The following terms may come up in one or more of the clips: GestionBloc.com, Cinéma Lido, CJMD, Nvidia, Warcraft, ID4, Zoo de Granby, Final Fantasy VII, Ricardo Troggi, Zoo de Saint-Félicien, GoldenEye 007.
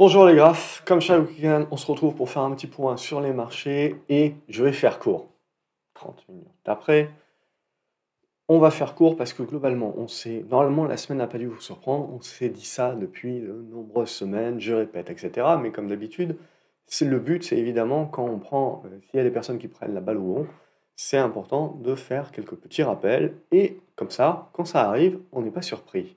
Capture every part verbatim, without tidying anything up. Bonjour les graphes, comme chaque week-end, on se retrouve pour faire un petit point sur les marchés et je vais faire court. trente minutes après, on va faire court parce que globalement, on sait, normalement la semaine n'a pas dû vous surprendre, on s'est dit ça depuis de nombreuses semaines, je répète, et cetera. Mais comme d'habitude, le but c'est évidemment quand on prend, euh, s'il y a des personnes qui prennent la balle au rond, c'est important de faire quelques petits rappels et comme ça, quand ça arrive, on n'est pas surpris.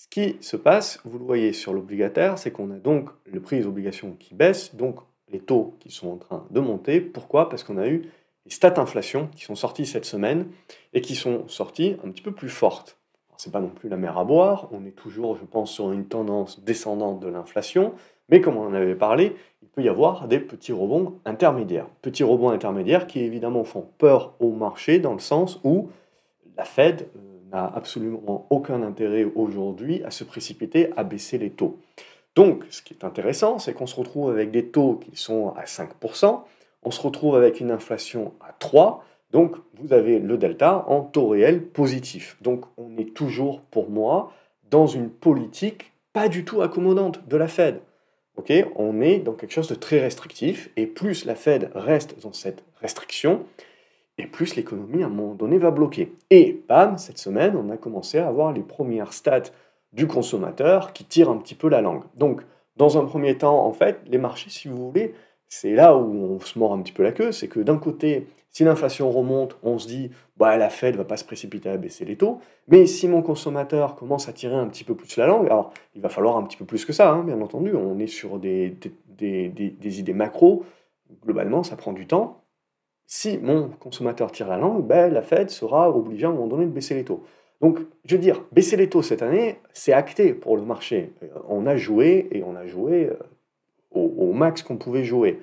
Ce qui se passe, vous le voyez sur l'obligataire, c'est qu'on a donc le prix des obligations qui baisse, donc les taux qui sont en train de monter. Pourquoi? Parce qu'on a eu les stats inflation qui sont sorties cette semaine et qui sont sorties un petit peu plus fortes. Ce n'est pas non plus la mer à boire, on est toujours, je pense, sur une tendance descendante de l'inflation, mais comme on en avait parlé, il peut y avoir des petits rebonds intermédiaires. Petits rebonds intermédiaires qui évidemment font peur au marché dans le sens où la Fed Euh, n'a absolument aucun intérêt aujourd'hui à se précipiter à baisser les taux. Donc, ce qui est intéressant, c'est qu'on se retrouve avec des taux qui sont à cinq pour cent, on se retrouve avec une inflation à trois pour cent, donc vous avez le delta en taux réel positif. Donc, on est toujours, pour moi, dans une politique pas du tout accommodante de la Fed. Ok, on est dans quelque chose de très restrictif, et plus la Fed reste dans cette restriction, et plus l'économie, à un moment donné, va bloquer. Et bam, cette semaine, on a commencé à avoir les premières stats du consommateur qui tirent un petit peu la langue. Donc, dans un premier temps, en fait, les marchés, si vous voulez, c'est là où on se mord un petit peu la queue, c'est que d'un côté, si l'inflation remonte, on se dit bah, « la Fed ne va pas se précipiter à baisser les taux », mais si mon consommateur commence à tirer un petit peu plus la langue, alors il va falloir un petit peu plus que ça, hein, bien entendu, on est sur des, des, des, des, des idées macro, globalement, ça prend du temps. Si mon consommateur tire la langue, ben, la Fed sera obligée à un moment donné de baisser les taux. Donc, je veux dire, baisser les taux cette année, c'est acté pour le marché. On a joué et on a joué au, au max qu'on pouvait jouer.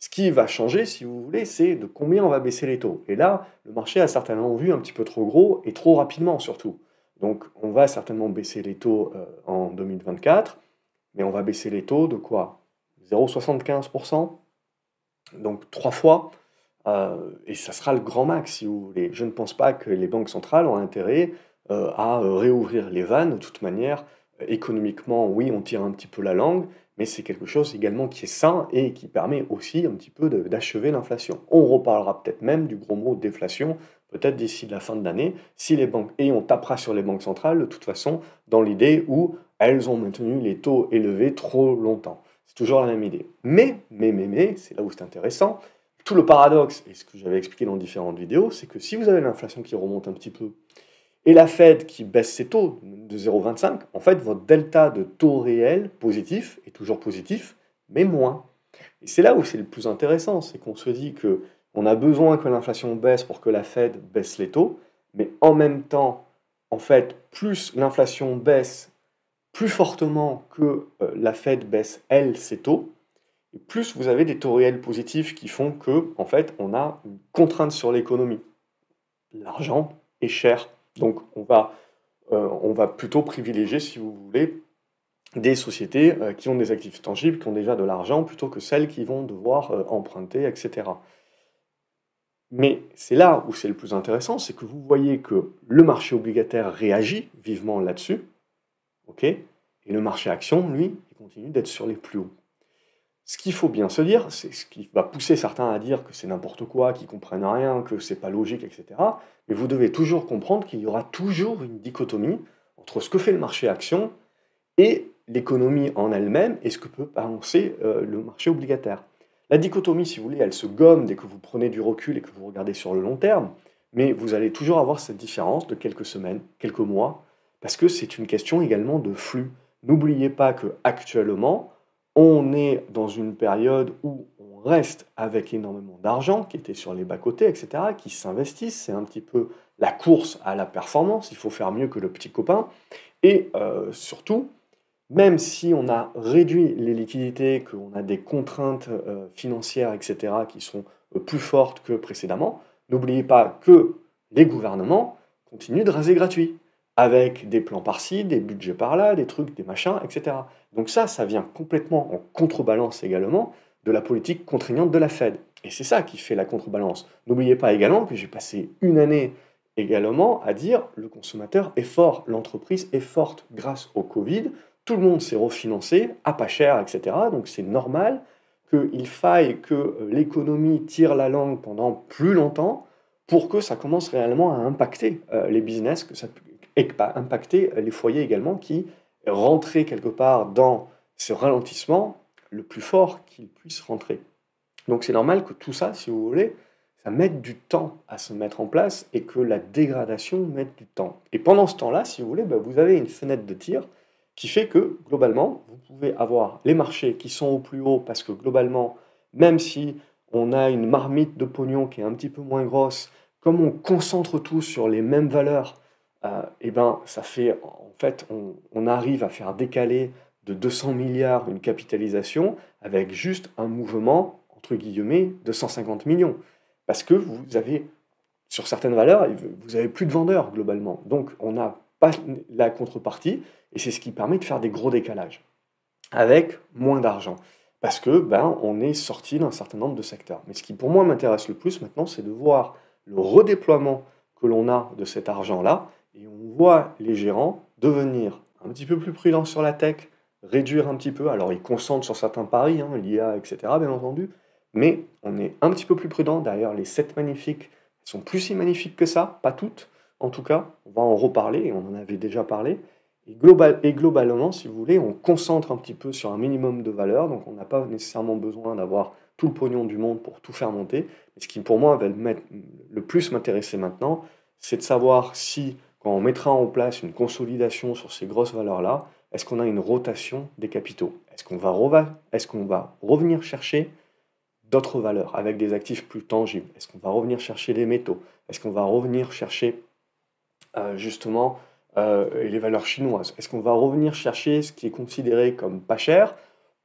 Ce qui va changer, si vous voulez, c'est de combien on va baisser les taux. Et là, le marché a certainement vu un petit peu trop gros et trop rapidement surtout. Donc, on va certainement baisser les taux euh, en deux mille vingt-quatre, mais on va baisser les taux de quoi? zéro virgule soixante-quinze pour cent, donc trois fois. Euh, et ça sera le grand max, si vous voulez. Je ne pense pas que les banques centrales ont intérêt euh, à réouvrir les vannes. De toute manière, économiquement, oui, on tire un petit peu la langue, mais c'est quelque chose également qui est sain et qui permet aussi un petit peu d'achever l'inflation. On reparlera peut-être même du gros mot déflation, peut-être d'ici la fin de l'année, si les banques, et on tapera sur les banques centrales, de toute façon, dans l'idée où elles ont maintenu les taux élevés trop longtemps. C'est toujours la même idée. Mais, mais, mais, mais, c'est là où c'est intéressant. Tout le paradoxe, et ce que j'avais expliqué dans différentes vidéos, c'est que si vous avez l'inflation qui remonte un petit peu et la Fed qui baisse ses taux de zéro virgule vingt-cinq, en fait, votre delta de taux réel positif est toujours positif, mais moins. Et c'est là où c'est le plus intéressant, c'est qu'on se dit qu'on a besoin que l'inflation baisse pour que la Fed baisse les taux, mais en même temps, en fait, plus l'inflation baisse plus fortement que la Fed baisse, elle, ses taux, et plus vous avez des taux réels positifs qui font que, en fait, on a une contrainte sur l'économie. L'argent est cher, donc on va, euh, on va plutôt privilégier, si vous voulez, des sociétés euh, qui ont des actifs tangibles, qui ont déjà de l'argent, plutôt que celles qui vont devoir euh, emprunter, et cetera. Mais c'est là où c'est le plus intéressant, c'est que vous voyez que le marché obligataire réagit vivement là-dessus, okay, et le marché action, lui, il continue d'être sur les plus hauts. Ce qu'il faut bien se dire, c'est ce qui va pousser certains à dire que c'est n'importe quoi, qu'ils ne comprennent rien, que c'est pas logique, et cetera. Mais vous devez toujours comprendre qu'il y aura toujours une dichotomie entre ce que fait le marché action et l'économie en elle-même et ce que peut annoncer euh, le marché obligataire. La dichotomie, si vous voulez, elle se gomme dès que vous prenez du recul et que vous regardez sur le long terme, mais vous allez toujours avoir cette différence de quelques semaines, quelques mois, parce que c'est une question également de flux. N'oubliez pas qu'actuellement, on est dans une période où on reste avec énormément d'argent qui était sur les bas-côtés, et cetera, qui s'investissent. C'est un petit peu la course à la performance. Il faut faire mieux que le petit copain. Et euh, surtout, même si on a réduit les liquidités, qu'on a des contraintes euh, financières, et cetera, qui sont euh, plus fortes que précédemment, n'oubliez pas que les gouvernements continuent de raser gratuit, avec des plans par-ci, des budgets par-là, des trucs, des machins, et cetera. Donc ça, ça vient complètement en contrebalance également de la politique contraignante de la Fed. Et c'est ça qui fait la contrebalance. N'oubliez pas également que j'ai passé une année également à dire le consommateur est fort, l'entreprise est forte grâce au Covid, tout le monde s'est refinancé à pas cher, et cetera. Donc c'est normal qu'il faille que l'économie tire la langue pendant plus longtemps pour que ça commence réellement à impacter les business, que ça impacter les foyers également qui rentraient quelque part dans ce ralentissement le plus fort qu'ils puissent rentrer. Donc c'est normal que tout ça, si vous voulez, ça mette du temps à se mettre en place et que la dégradation mette du temps. Et pendant ce temps-là, si vous voulez, ben vous avez une fenêtre de tir qui fait que, globalement, vous pouvez avoir les marchés qui sont au plus haut parce que, globalement, même si on a une marmite de pognon qui est un petit peu moins grosse, comme on concentre tout sur les mêmes valeurs, euh, et ben, ça fait, en fait, on, on arrive à faire décaler de deux cents milliards une capitalisation avec juste un mouvement, entre guillemets, de cent cinquante millions. Parce que vous avez, sur certaines valeurs, vous avez plus de vendeurs, globalement. Donc, on n'a pas la contrepartie, et c'est ce qui permet de faire des gros décalages, avec moins d'argent. Parce que, ben, on est sorti d'un certain nombre de secteurs. Mais ce qui, pour moi, m'intéresse le plus, maintenant, c'est de voir le redéploiement que l'on a de cet argent-là, et on voit les gérants devenir un petit peu plus prudents sur la tech, réduire un petit peu, alors ils concentrent sur certains paris, hein, l'I A, et cetera, bien entendu, mais on est un petit peu plus prudent. D'ailleurs, les sept magnifiques sont plus si magnifiques que ça, pas toutes, en tout cas, on va en reparler, et on en avait déjà parlé, et, global, et globalement, si vous voulez, on concentre un petit peu sur un minimum de valeur, donc on n'a pas nécessairement besoin d'avoir tout le pognon du monde pour tout faire monter, mais ce qui pour moi va le plus m'intéresser maintenant, c'est de savoir si, quand on mettra en place une consolidation sur ces grosses valeurs-là, est-ce qu'on a une rotation des capitaux? Est-ce qu'on va, reva... Est-ce qu'on va revenir chercher d'autres valeurs avec des actifs plus tangibles? Est-ce qu'on va revenir chercher les métaux? Est-ce qu'on va revenir chercher euh, justement euh, les valeurs chinoises? Est-ce qu'on va revenir chercher ce qui est considéré comme pas cher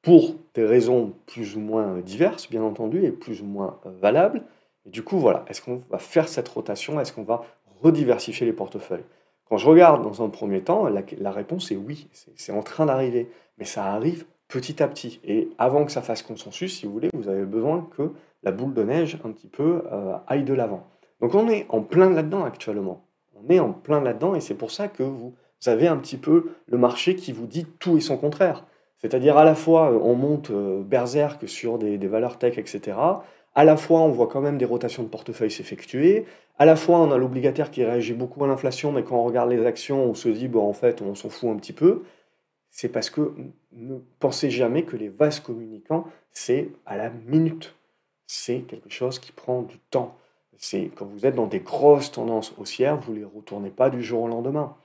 pour des raisons plus ou moins diverses, bien entendu, et plus ou moins euh, valables? Et du coup, voilà, est-ce qu'on va faire cette rotation? Est-ce qu'on va rediversifier les portefeuilles? Quand je regarde dans un premier temps, la, la réponse est oui, c'est en train d'arriver. Mais ça arrive petit à petit. Et avant que ça fasse consensus, si vous voulez, vous avez besoin que la boule de neige un petit peu euh, aille de l'avant. Donc on est en plein là-dedans actuellement. On est en plein là-dedans et c'est pour ça que vous avez un petit peu le marché qui vous dit tout et son contraire. C'est-à-dire à la fois on monte euh, berserk sur des, des valeurs tech, et cetera. À la fois, on voit quand même des rotations de portefeuille s'effectuer. À la fois, on a l'obligataire qui réagit beaucoup à l'inflation, mais quand on regarde les actions, on se dit, bon, en fait, on s'en fout un petit peu. C'est parce que ne pensez jamais que les vases communicants, c'est à la minute. C'est quelque chose qui prend du temps. C'est quand vous êtes dans des grosses tendances haussières, vous ne les retournez pas du jour au lendemain.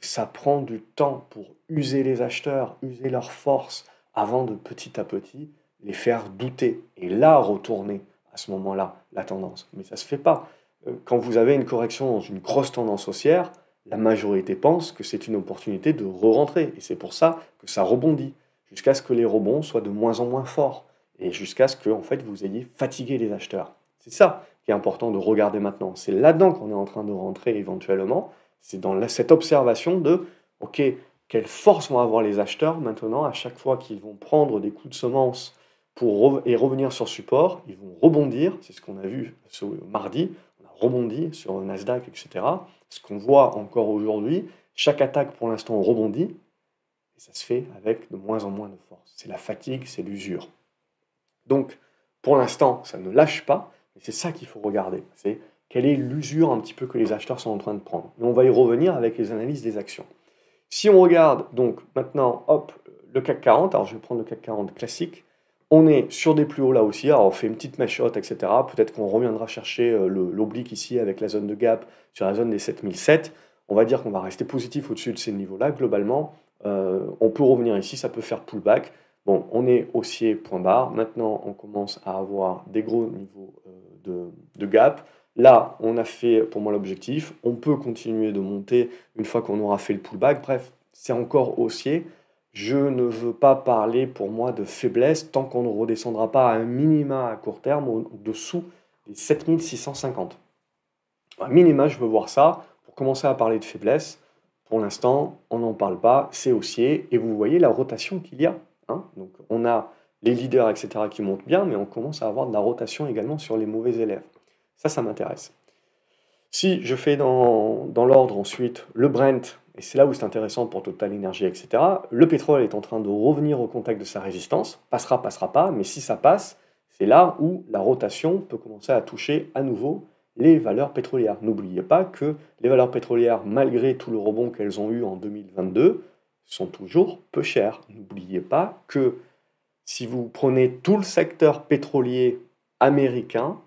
Ça prend du temps pour user les acheteurs, user leur force, avant de petit à petit les faire douter, et là, retourner à ce moment-là la tendance. Mais ça ne se fait pas. Quand vous avez une correction dans une grosse tendance haussière, la majorité pense que c'est une opportunité de re-rentrer, et c'est pour ça que ça rebondit, jusqu'à ce que les rebonds soient de moins en moins forts, et jusqu'à ce que en fait, vous ayez fatigué les acheteurs. C'est ça qui est important de regarder maintenant. C'est là-dedans qu'on est en train de rentrer éventuellement, c'est dans cette observation de « ok, quelle force vont avoir les acheteurs maintenant à chaque fois qu'ils vont prendre des coups de semence ?» Pour et revenir sur support, ils vont rebondir, c'est ce qu'on a vu ce mardi, on a rebondi sur le Nasdaq, et cetera. Ce qu'on voit encore aujourd'hui, chaque attaque pour l'instant rebondit, et ça se fait avec de moins en moins de force. C'est la fatigue, c'est l'usure. Donc, pour l'instant, ça ne lâche pas, mais c'est ça qu'il faut regarder, c'est quelle est l'usure un petit peu que les acheteurs sont en train de prendre. Et on va y revenir avec les analyses des actions. Si on regarde donc maintenant, hop, le CAC quarante, alors je vais prendre le CAC quarante classique, on est sur des plus hauts là aussi, alors on fait une petite mèche-haute, et cetera. Peut-être qu'on reviendra chercher l'oblique ici avec la zone de gap sur la zone des sept mille sept. On va dire qu'on va rester positif au-dessus de ces niveaux-là. Globalement, euh, on peut revenir ici, ça peut faire pullback. Bon, on est haussier, point barre. Maintenant, on commence à avoir des gros niveaux euh, de, de gap. Là, on a fait, pour moi, l'objectif. On peut continuer de monter une fois qu'on aura fait le pullback. Bref, c'est encore haussier. Je ne veux pas parler pour moi de faiblesse tant qu'on ne redescendra pas à un minima à court terme au-dessous des sept mille six cent cinquante. Un minima, je veux voir ça. Pour commencer à parler de faiblesse, pour l'instant, on n'en parle pas, c'est haussier. Et vous voyez la rotation qu'il y a. Hein, donc on a les leaders, et cetera qui montent bien, mais on commence à avoir de la rotation également sur les mauvais élèves. Ça, ça m'intéresse. Si je fais dans, dans l'ordre ensuite le Brent, et c'est là où c'est intéressant pour Total Energy, et cetera, le pétrole est en train de revenir au contact de sa résistance, passera, passera pas, mais si ça passe, c'est là où la rotation peut commencer à toucher à nouveau les valeurs pétrolières. N'oubliez pas que les valeurs pétrolières, malgré tout le rebond qu'elles ont eu en deux mille vingt-deux, sont toujours peu chères. N'oubliez pas que si vous prenez tout le secteur pétrolier américain,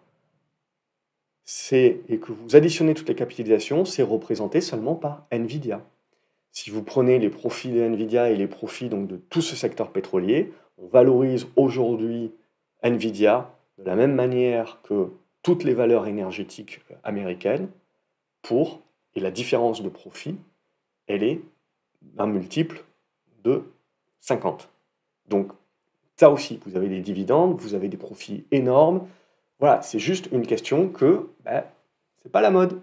c'est, et que vous additionnez toutes les capitalisations, c'est représenté seulement par Nvidia. Si vous prenez les profits de Nvidia et les profits donc de tout ce secteur pétrolier, on valorise aujourd'hui Nvidia de la même manière que toutes les valeurs énergétiques américaines pour, et la différence de profit, elle est un multiple de cinquante. Donc ça aussi, vous avez des dividendes, vous avez des profits énormes. Voilà, c'est juste une question que ben, c'est pas la mode.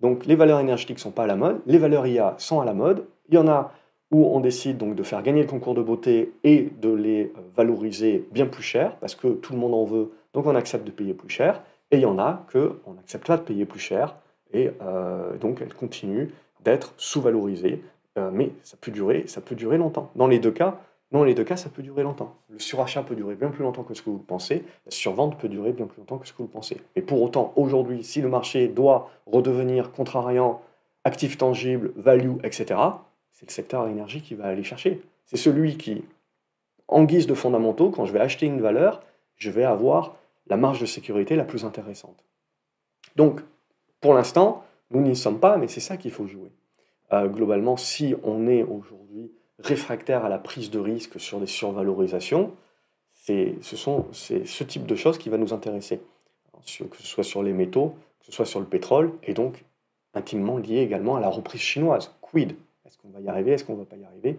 Donc les valeurs énergétiques sont pas à la mode, les valeurs I A sont à la mode. Il y en a où on décide donc de faire gagner le concours de beauté et de les valoriser bien plus cher parce que tout le monde en veut, donc on accepte de payer plus cher. Et il y en a que on n'accepte pas de payer plus cher et euh, donc elles continuent d'être sous-valorisées. Euh, mais ça peut durer, ça peut durer longtemps. Dans les deux cas. Dans les deux cas, ça peut durer longtemps. Le surachat peut durer bien plus longtemps que ce que vous le pensez. La survente peut durer bien plus longtemps que ce que vous le pensez. Mais pour autant, aujourd'hui, si le marché doit redevenir contrariant, actif tangible, value, et cetera, c'est le secteur énergie qui va aller chercher. C'est celui qui, en guise de fondamentaux, quand je vais acheter une valeur, je vais avoir la marge de sécurité la plus intéressante. Donc, pour l'instant, nous n'y sommes pas, mais c'est ça qu'il faut jouer. Euh, globalement, si on est aujourd'hui réfractaire à la prise de risque sur des survalorisations, c'est ce, sont, c'est ce type de choses qui va nous intéresser, que ce soit sur les métaux, que ce soit sur le pétrole, et donc intimement lié également à la reprise chinoise. Quid? Est-ce qu'on va y arriver? Est-ce qu'on ne va pas y arriver?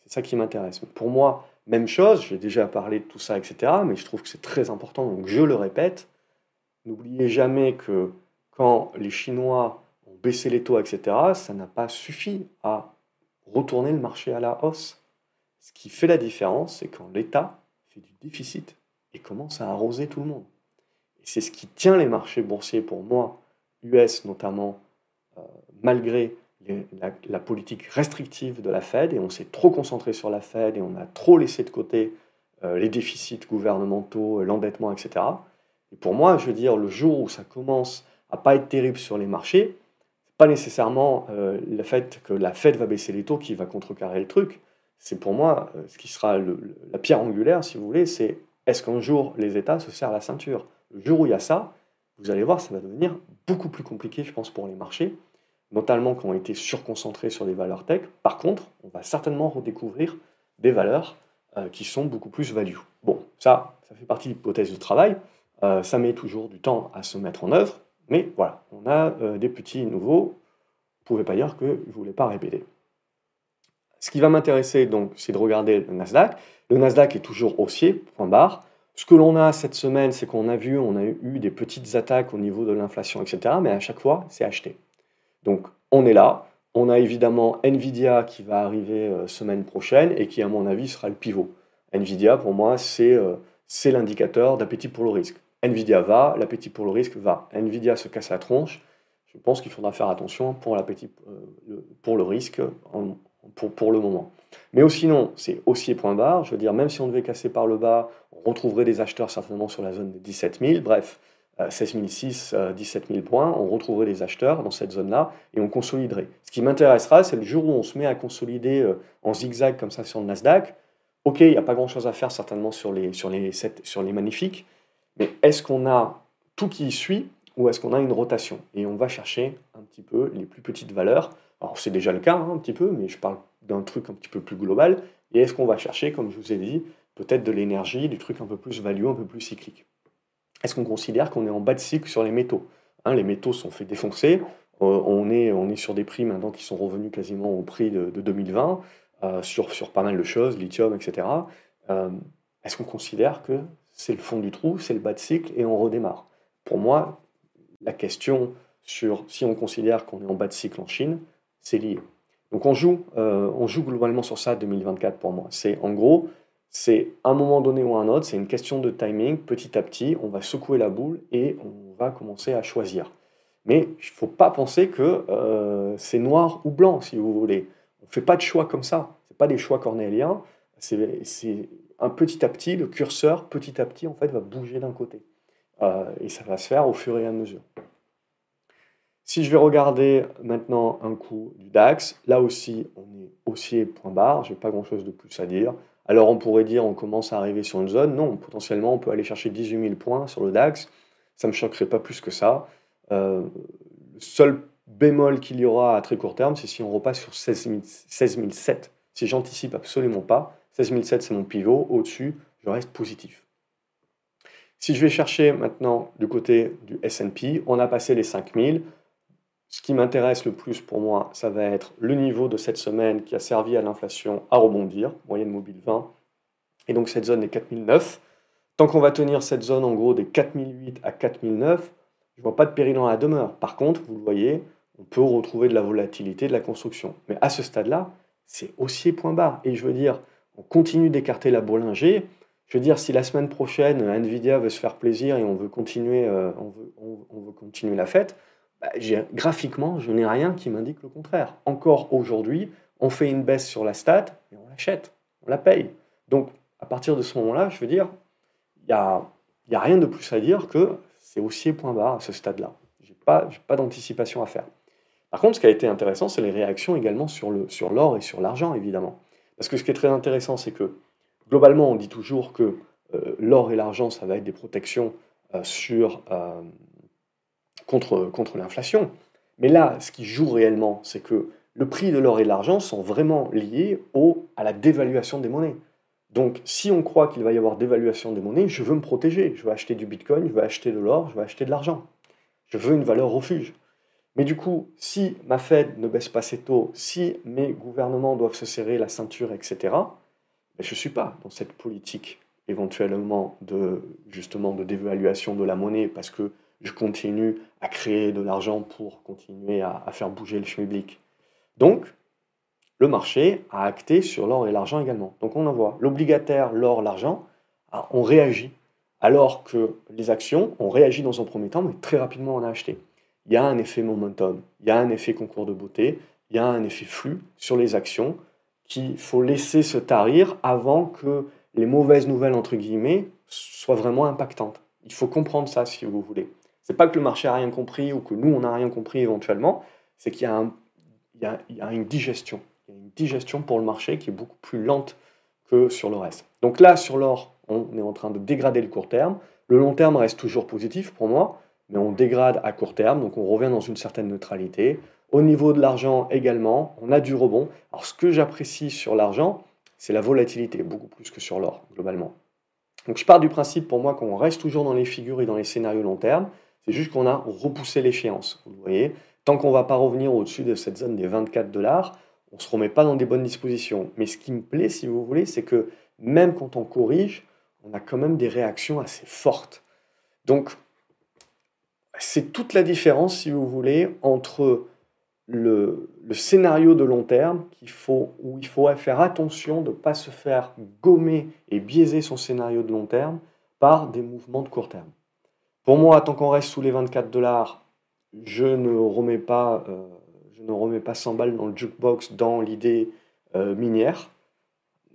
C'est ça qui m'intéresse. Pour moi, même chose, j'ai déjà parlé de tout ça, et cetera, mais je trouve que c'est très important, donc je le répète, n'oubliez jamais que quand les Chinois ont baissé les taux, et cetera, ça n'a pas suffi à retourner le marché à la hausse. Ce qui fait la différence, c'est quand l'État fait du déficit et commence à arroser tout le monde. Et c'est ce qui tient les marchés boursiers, pour moi, U S notamment, euh, malgré les, la, la politique restrictive de la Fed, et on s'est trop concentré sur la Fed, et on a trop laissé de côté euh, les déficits gouvernementaux, l'endettement, et cetera. Et pour moi, je veux dire, le jour où ça commence à pas être terrible sur les marchés, pas nécessairement euh, le fait que la Fed va baisser les taux qui va contrecarrer le truc. C'est pour moi euh, ce qui sera le, le, la pierre angulaire, si vous voulez, c'est est-ce qu'un jour les États se serrent la ceinture? Le jour où il y a ça, vous allez voir, ça va devenir beaucoup plus compliqué, je pense, pour les marchés, notamment qui ont été surconcentrés sur les valeurs tech. Par contre, on va certainement redécouvrir des valeurs euh, qui sont beaucoup plus value. Bon, ça, ça fait partie de l'hypothèse de travail. Euh, ça met toujours du temps à se mettre en œuvre. Mais voilà, on a euh, des petits nouveaux, vous ne pouvez pas dire que je ne voulais pas répéter. Ce qui va m'intéresser, donc, c'est de regarder le Nasdaq. Le Nasdaq est toujours haussier, point barre. Ce que l'on a cette semaine, c'est qu'on a vu, on a eu des petites attaques au niveau de l'inflation, et cetera. Mais à chaque fois, c'est acheté. Donc, on est là. On a évidemment Nvidia qui va arriver euh, semaine prochaine et qui, à mon avis, sera le pivot. Nvidia, pour moi, c'est euh, c'est l'indicateur d'appétit pour le risque. Nvidia va, l'appétit pour le risque va. Nvidia se casse la tronche. Je pense qu'il faudra faire attention pour l'appétit pour le risque en, pour, pour le moment. Mais sinon, c'est haussier point barre. Je veux dire, même si on devait casser par le bas, on retrouverait des acheteurs certainement sur la zone des dix-sept mille. Bref, seize mille six, dix-sept mille points. On retrouverait des acheteurs dans cette zone-là et on consoliderait. Ce qui m'intéressera, c'est le jour où on se met à consolider en zigzag comme ça sur le Nasdaq. Ok, il n'y a pas grand-chose à faire certainement sur les, sur les, sur les magnifiques. Mais est-ce qu'on a tout qui y suit ou est-ce qu'on a une rotation? Et on va chercher un petit peu les plus petites valeurs. Alors c'est déjà le cas hein, un petit peu, mais je parle d'un truc un petit peu plus global. Et est-ce qu'on va chercher, comme je vous ai dit, peut-être de l'énergie, du truc un peu plus value, un peu plus cyclique? Est-ce qu'on considère qu'on est en bas de cycle sur les métaux hein? Les métaux sont fait défoncer. Euh, on, est, on est sur des prix maintenant qui sont revenus quasiment au prix de, de deux mille vingt, euh, sur, sur pas mal de choses, lithium, et cetera. Euh, est-ce qu'on considère que c'est le fond du trou, c'est le bas de cycle et on redémarre? Pour moi, la question sur si on considère qu'on est en bas de cycle en Chine, c'est lié. Donc on joue, euh, on joue globalement sur ça deux mille vingt-quatre pour moi. C'est en gros, c'est un moment donné ou un autre, c'est une question de timing. Petit à petit, on va secouer la boule et on va commencer à choisir. Mais il ne faut pas penser que euh, c'est noir ou blanc, si vous voulez. On ne fait pas de choix comme ça. Ce n'est pas des choix cornéliens. C'est un petit à petit, le curseur, petit à petit, en fait, va bouger d'un côté. Euh, et ça va se faire au fur et à mesure. Si je vais regarder maintenant un coup du DAX, là aussi, on est haussier point barre. Je n'ai pas grand-chose de plus à dire. Alors, on pourrait dire on commence à arriver sur une zone. Non, potentiellement, on peut aller chercher dix-huit mille points sur le DAX. Ça ne me choquerait pas plus que ça. Euh, le seul bémol qu'il y aura à très court terme, c'est si on repasse sur seize mille sept. Si j'anticipe absolument pas, seize mille sept c'est mon pivot, au-dessus, je reste positif. Si je vais chercher maintenant du côté du S and P, on a passé les cinq mille. Ce qui m'intéresse le plus pour moi, ça va être le niveau de cette semaine qui a servi à l'inflation à rebondir, moyenne mobile vingt, et donc cette zone des quatre mille neuf. Tant qu'on va tenir cette zone en gros des quatre mille huit à quatre mille neuf, je ne vois pas de péril dans la demeure. Par contre, vous le voyez, on peut retrouver de la volatilité, de la construction. Mais à ce stade-là, c'est haussier point barre. Et je veux dire, on continue d'écarter la Bollinger. Je veux dire, si la semaine prochaine, Nvidia veut se faire plaisir et on veut continuer, euh, on veut, on, on veut continuer la fête, bah, graphiquement, je n'ai rien qui m'indique le contraire. Encore aujourd'hui, on fait une baisse sur la stat et on l'achète, on la paye. Donc, à partir de ce moment-là, je veux dire, il n'y a, y a rien de plus à dire que c'est haussier point barre à ce stade-là. Je n'ai pas, pas d'anticipation à faire. Par contre, ce qui a été intéressant, c'est les réactions également sur le, sur l'or et sur l'argent, évidemment. Parce que ce qui est très intéressant, c'est que, globalement, on dit toujours que euh, l'or et l'argent, ça va être des protections euh, sur, euh, contre, contre l'inflation. Mais là, ce qui joue réellement, c'est que le prix de l'or et de l'argent sont vraiment liés au, à la dévaluation des monnaies. Donc, si on croit qu'il va y avoir dévaluation des monnaies, je veux me protéger. Je veux acheter du bitcoin, je veux acheter de l'or, je veux acheter de l'argent. Je veux une valeur refuge. Mais du coup, si ma Fed ne baisse pas ses taux, si mes gouvernements doivent se serrer la ceinture, et cetera, ben je ne suis pas dans cette politique éventuellement de, justement, de dévaluation de la monnaie parce que je continue à créer de l'argent pour continuer à, à faire bouger le schmilblick. Donc, le marché a acté sur l'or et l'argent également. Donc on en voit l'obligataire, l'or, l'argent, on réagit. Alors que les actions, on réagit dans un premier temps, mais très rapidement on a acheté. Il y a un effet momentum, il y a un effet concours de beauté, il y a un effet flux sur les actions qu'il faut laisser se tarir avant que les mauvaises nouvelles, entre guillemets, soient vraiment impactantes. Il faut comprendre ça, si vous voulez. C'est pas que le marché n'a rien compris ou que nous, on n'a rien compris éventuellement, c'est qu'il y a un, il y a, il y a une digestion. Il y a une digestion pour le marché qui est beaucoup plus lente que sur le reste. Donc là, sur l'or, on est en train de dégrader le court terme. Le long terme reste toujours positif pour moi, mais on dégrade à court terme, donc on revient dans une certaine neutralité. Au niveau de l'argent également, on a du rebond. Alors ce que j'apprécie sur l'argent, c'est la volatilité, beaucoup plus que sur l'or, globalement. Donc je pars du principe, pour moi, qu'on reste toujours dans les figures et dans les scénarios long terme, c'est juste qu'on a repoussé l'échéance, vous voyez. Tant qu'on ne va pas revenir au-dessus de cette zone des vingt-quatre dollars, on ne se remet pas dans des bonnes dispositions. Mais ce qui me plaît, si vous voulez, c'est que même quand on corrige, on a quand même des réactions assez fortes. Donc, c'est toute la différence, si vous voulez, entre le, le scénario de long terme, qu'il faut, où il faut faire attention de ne pas se faire gommer et biaiser son scénario de long terme par des mouvements de court terme. Pour moi, tant qu'on reste sous les vingt-quatre dollars, je ne remets pas, euh, je ne remets pas cent balles dans le jukebox dans l'idée euh, minière.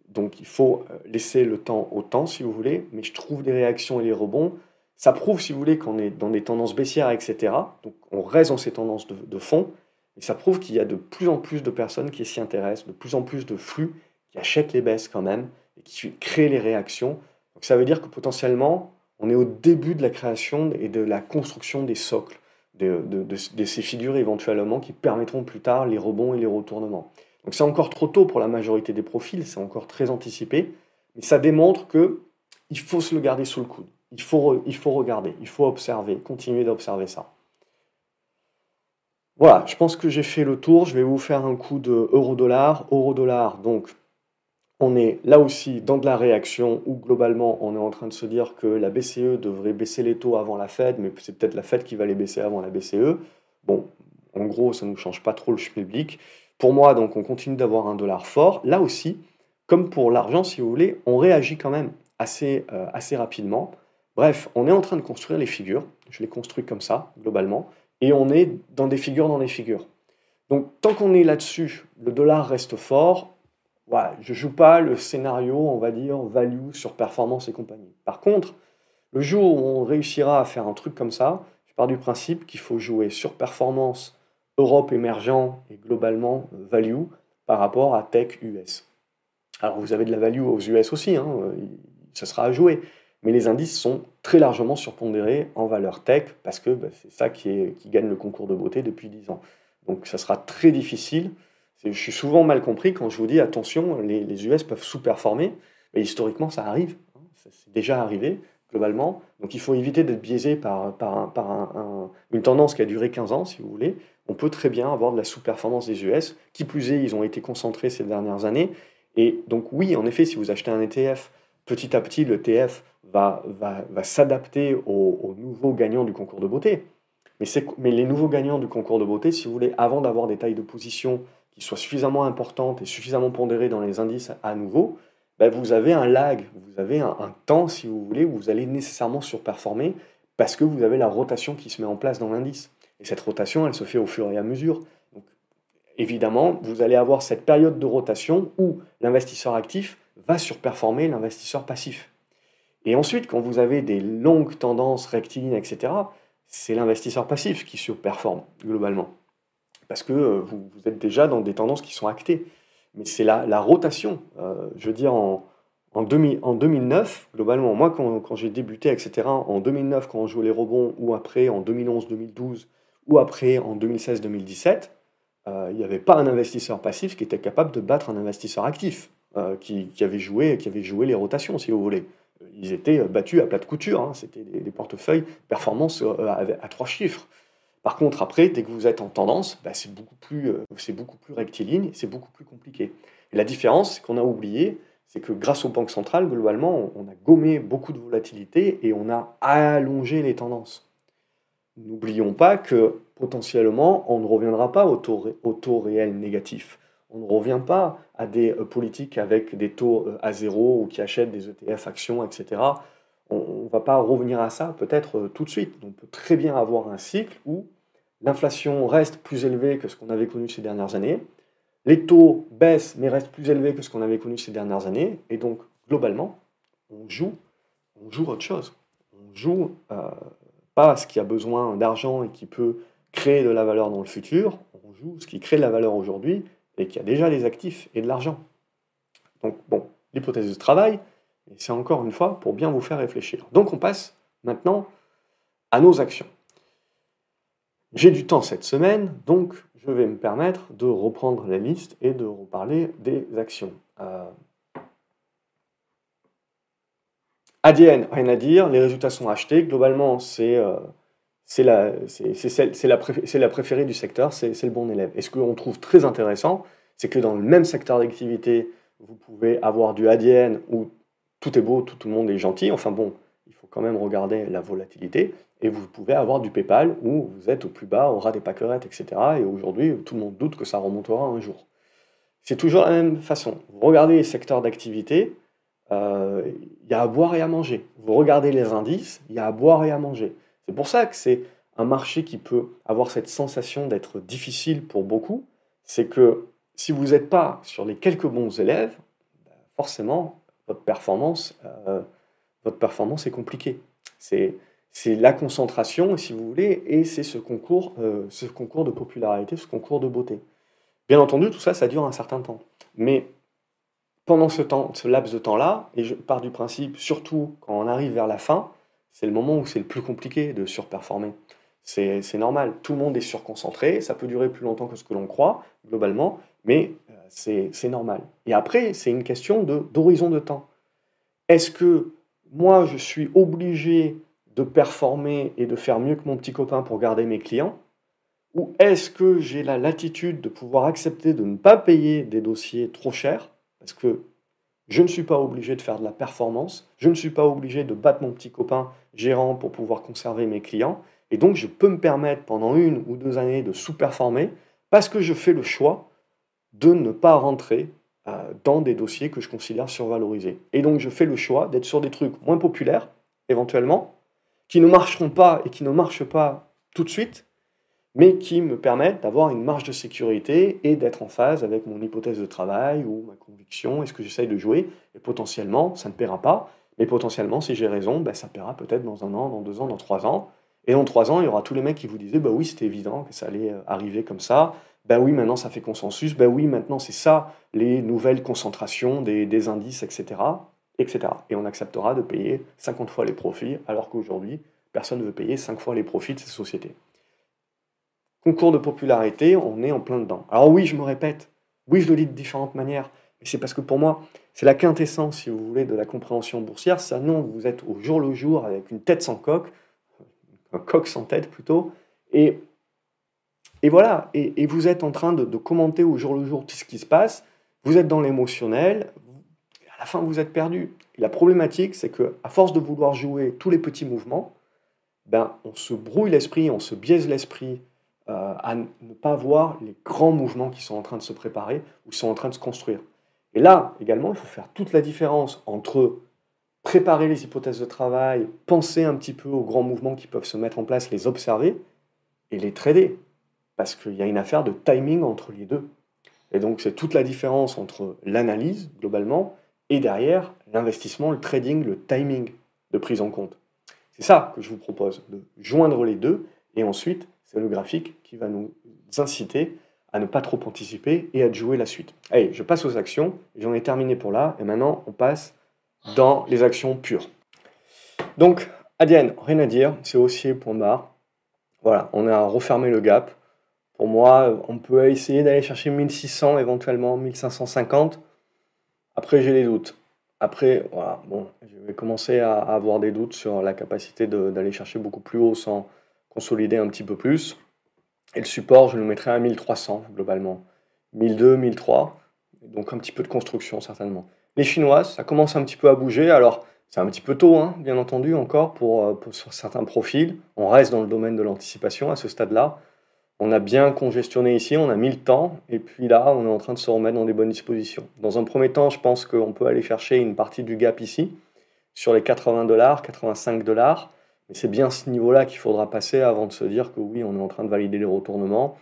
Donc il faut laisser le temps au temps, si vous voulez, mais je trouve les réactions et les rebonds. Ça prouve, si vous voulez, qu'on est dans des tendances baissières, et cetera. Donc on reste dans ces tendances de, de fond, et ça prouve qu'il y a de plus en plus de personnes qui s'y intéressent, de plus en plus de flux qui achètent les baisses quand même, et qui créent les réactions. Donc ça veut dire que potentiellement, on est au début de la création et de la construction des socles, de, de, de, de ces figures éventuellement qui permettront plus tard les rebonds et les retournements. Donc c'est encore trop tôt pour la majorité des profils, c'est encore très anticipé, mais ça démontre qu'il faut se le garder sous le coude. Il faut, il faut regarder, il faut observer, continuer d'observer ça. Voilà, je pense que j'ai fait le tour. Je vais vous faire un coup de euro-dollar. Euro-dollar, donc, on est là aussi dans de la réaction où globalement, on est en train de se dire que la B C E devrait baisser les taux avant la Fed, mais c'est peut-être la Fed qui va les baisser avant la B C E. Bon, en gros, ça ne nous change pas trop le schmilblick. Pour moi, donc, on continue d'avoir un dollar fort. Là aussi, comme pour l'argent, si vous voulez, on réagit quand même assez, euh, assez rapidement. Bref, on est en train de construire les figures. Je les construis comme ça, globalement. et on est dans des figures dans les figures. Donc tant qu'on est là-dessus, le dollar reste fort. Voilà, je ne joue pas le scénario, on va dire, value sur performance et compagnie. Par contre, le jour où on réussira à faire un truc comme ça, je pars du principe qu'il faut jouer sur performance Europe émergent et globalement value par rapport à tech U S. Alors vous avez de la value aux U S aussi, hein, ça sera à jouer. Mais les indices sont très largement surpondérés en valeur tech parce que bah, c'est ça qui, est, qui gagne le concours de beauté depuis dix ans. Donc ça sera très difficile. Je suis souvent mal compris quand je vous dis attention, les, les U S peuvent sous-performer, mais historiquement ça arrive, hein, c'est déjà arrivé globalement. Donc il faut éviter d'être biaisé par, par, un, par un, un, une tendance qui a duré quinze ans, si vous voulez. On peut très bien avoir de la sous-performance des U S, qui plus est, ils ont été concentrés ces dernières années. Et donc oui, en effet, si vous achetez un E T F, petit à petit, l'E T F va, va, va s'adapter aux, aux nouveaux gagnants du concours de beauté. Mais, mais les nouveaux gagnants du concours de beauté, si vous voulez, avant d'avoir des tailles de position qui soient suffisamment importantes et suffisamment pondérées dans les indices à nouveau, ben vous avez un lag, vous avez un, un temps, si vous voulez, où vous allez nécessairement surperformer parce que vous avez la rotation qui se met en place dans l'indice. Et cette rotation, elle se fait au fur et à mesure. Donc, évidemment, vous allez avoir cette période de rotation où l'investisseur actif va surperformer l'investisseur passif. Et ensuite, quand vous avez des longues tendances rectilignes, et cetera, c'est l'investisseur passif qui surperforme, globalement. Parce que euh, vous, vous êtes déjà dans des tendances qui sont actées. Mais c'est la, la rotation. Euh, je veux dire, en, en, deux mille, en deux mille neuf, globalement, moi, quand, quand j'ai débuté, et cetera, en deux mille neuf, quand on jouait les rebonds, ou après, en deux mille onze deux mille douze, ou après, en deux mille seize deux mille dix-sept, euh, il n'y avait pas un investisseur passif qui était capable de battre un investisseur actif, euh, qui, qui, avait joué, qui avait joué les rotations, si vous voulez. Ils étaient battus à plate couture, hein. C'était des, des portefeuilles performance euh, à, à trois chiffres. Par contre, après, dès que vous êtes en tendance, bah, c'est beaucoup plus, euh, c'est beaucoup plus rectiligne, c'est beaucoup plus compliqué. Et la différence, c'est qu'on a oublié, c'est que grâce aux banques centrales, globalement, on, on a gommé beaucoup de volatilité et on a allongé les tendances. N'oublions pas que, potentiellement, on ne reviendra pas au taux, ré, au taux réel négatif. On ne revient pas à des euh, politiques avec des taux euh, à zéro ou qui achètent des E T F, actions, et cetera. On ne va pas revenir à ça, peut-être, euh, tout de suite. On peut très bien avoir un cycle où l'inflation reste plus élevée que ce qu'on avait connu ces dernières années. Les taux baissent, mais restent plus élevés que ce qu'on avait connu ces dernières années. Et donc, globalement, on joue, on joue autre chose. On joue... Euh, pas ce qui a besoin d'argent et qui peut créer de la valeur dans le futur, on joue ce qui crée de la valeur aujourd'hui et qui a déjà les actifs et de l'argent. Donc bon, l'hypothèse de travail, c'est encore une fois pour bien vous faire réfléchir. Donc on passe maintenant à nos actions. J'ai du temps cette semaine, donc je vais me permettre de reprendre la liste et de reparler des actions. Euh... A D N, rien à dire, les résultats sont achetés. Globalement, c'est euh, la, la, préfé la préférée du secteur, c'est le bon élève. Et ce qu'on trouve très intéressant, c'est que dans le même secteur d'activité, vous pouvez avoir du A D N où tout est beau, tout, tout le monde est gentil. Enfin bon, il faut quand même regarder la volatilité. Et vous pouvez avoir du PayPal où vous êtes au plus bas, au ras des pâquerettes, et cetera. Et aujourd'hui, tout le monde doute que ça remontera un jour. C'est toujours la même façon. Vous regardez les secteurs d'activité, il euh, y a à boire et à manger. Vous regardez les indices, il y a à boire et à manger. C'est pour ça que c'est un marché qui peut avoir cette sensation d'être difficile pour beaucoup. C'est que si vous n'êtes pas sur les quelques bons élèves, forcément, votre performance, euh, votre performance est compliquée. C'est la concentration, si vous voulez, et c'est ce concours, euh, ce concours de popularité, ce concours de beauté. Bien entendu, tout ça, ça dure un certain temps. Mais pendant ce, temps, ce laps de temps-là, et je pars du principe, surtout quand on arrive vers la fin, c'est le moment où c'est le plus compliqué de surperformer. C'est normal, tout le monde est surconcentré, ça peut durer plus longtemps que ce que l'on croit, globalement, mais c'est normal. Et après, c'est une question d'horizon de, de temps. Est-ce que moi, je suis obligé de performer et de faire mieux que mon petit copain pour garder mes clients ? Ou est-ce que j'ai la latitude de pouvoir accepter de ne pas payer des dossiers trop chers ? Parce que je ne suis pas obligé de faire de la performance, je ne suis pas obligé de battre mon petit copain gérant pour pouvoir conserver mes clients, et donc je peux me permettre pendant une ou deux années de sous-performer parce que je fais le choix de ne pas rentrer euh, dans des dossiers que je considère survalorisés. Et donc je fais le choix d'être sur des trucs moins populaires, éventuellement, qui ne marcheront pas et qui ne marchent pas tout de suite, mais qui me permettent d'avoir une marge de sécurité et d'être en phase avec mon hypothèse de travail ou ma conviction, est-ce que j'essaye de jouer, et potentiellement, ça ne paiera pas, mais potentiellement, si j'ai raison, ben, ça paiera peut-être dans un an, dans deux ans, dans trois ans, et dans trois ans, il y aura tous les mecs qui vous disaient « bah oui, c'était évident que ça allait arriver comme ça », ben oui, maintenant ça fait consensus, ben oui, maintenant c'est ça, les nouvelles concentrations des, des indices, et cetera, et cetera. Et on acceptera de payer cinquante fois les profits, alors qu'aujourd'hui, personne ne veut payer cinq fois les profits de ces sociétés. Concours de popularité, on est en plein dedans. Alors oui, je me répète, oui, je le dis de différentes manières, mais c'est parce que pour moi, c'est la quintessence, si vous voulez, de la compréhension boursière, ça non, vous êtes au jour le jour avec une tête sans coque, un coq sans tête plutôt, et... Et voilà, et, et vous êtes en train de, de commenter au jour le jour tout ce qui se passe, vous êtes dans l'émotionnel, à la fin vous êtes perdu. Et la problématique, c'est qu'à force de vouloir jouer tous les petits mouvements, ben, on se brouille l'esprit, on se biaise l'esprit euh, à ne pas voir les grands mouvements qui sont en train de se préparer ou qui sont en train de se construire. Et là, également, il faut faire toute la différence entre préparer les hypothèses de travail, penser un petit peu aux grands mouvements qui peuvent se mettre en place, les observer et les trader. Parce qu'il y a une affaire de timing entre les deux. Et donc, c'est toute la différence entre l'analyse, globalement, et derrière, l'investissement, le trading, le timing de prise en compte. C'est ça que je vous propose, de joindre les deux. Et ensuite, c'est le graphique qui va nous inciter à ne pas trop anticiper et à jouer la suite. Allez, je passe aux actions. J'en ai terminé pour là. Et maintenant, on passe dans les actions pures. Donc, Adienne, rien à dire. C'est haussier, point barre. Voilà, on a refermé le gap. Pour moi, on peut essayer d'aller chercher mille six cents, éventuellement mille cinq cent cinquante. Après, j'ai des doutes. Après, voilà, bon, je vais commencer à avoir des doutes sur la capacité d'aller chercher beaucoup plus haut sans consolider un petit peu plus. Et le support, je le mettrai à mille trois cents, globalement. mille deux cents, mille trois cents, donc un petit peu de construction, certainement. Les chinoises, ça commence un petit peu à bouger. Alors, c'est un petit peu tôt, hein, bien entendu, encore, pour, pour sur certains profils. On reste dans le domaine de l'anticipation à ce stade-là. On a bien congestionné ici, on a mis le temps, et puis là, on est en train de se remettre dans des bonnes dispositions. Dans un premier temps, je pense qu'on peut aller chercher une partie du gap ici, sur les quatre-vingts dollars, quatre-vingt-cinq dollars, mais c'est bien ce niveau-là qu'il faudra passer avant de se dire que oui, on est en train de valider les retournements,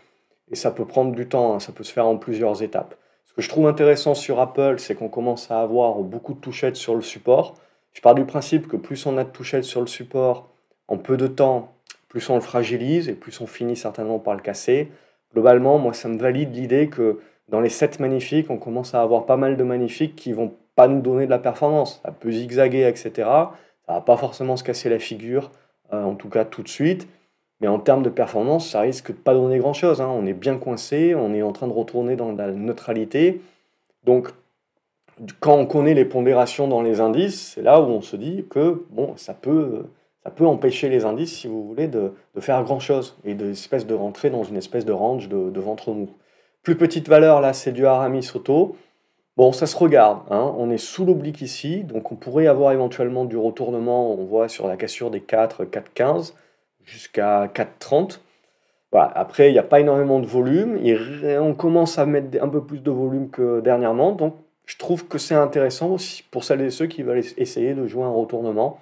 et ça peut prendre du temps, hein, ça peut se faire en plusieurs étapes. Ce que je trouve intéressant sur Apple, c'est qu'on commence à avoir beaucoup de touchettes sur le support. Je pars du principe que plus on a de touchettes sur le support, en peu de temps, plus on le fragilise et plus on finit certainement par le casser. Globalement, moi, ça me valide l'idée que dans les sept magnifiques, on commence à avoir pas mal de magnifiques qui ne vont pas nous donner de la performance. Ça peut zigzaguer, et cetera. Ça ne va pas forcément se casser la figure, euh, en tout cas tout de suite. Mais en termes de performance, ça risque de ne pas donner grand-chose, hein. On est bien coincé, on est en train de retourner dans la neutralité. Donc, quand on connaît les pondérations dans les indices, c'est là où on se dit que bon, ça peut... ça peut empêcher les indices, si vous voulez, de, de faire grand-chose et de, espèce de rentrer dans une espèce de range de, de ventre mou. Plus petite valeur, là, c'est du Aramis Auto. Bon, ça se regarde, hein. On est sous l'oblique ici, donc on pourrait avoir éventuellement du retournement, on voit sur la cassure des quatre, quatre quinze, jusqu'à quatre trente. Voilà. Après, il n'y a pas énormément de volume, et on commence à mettre un peu plus de volume que dernièrement, donc je trouve que c'est intéressant aussi pour celles et ceux qui veulent essayer de jouer un retournement.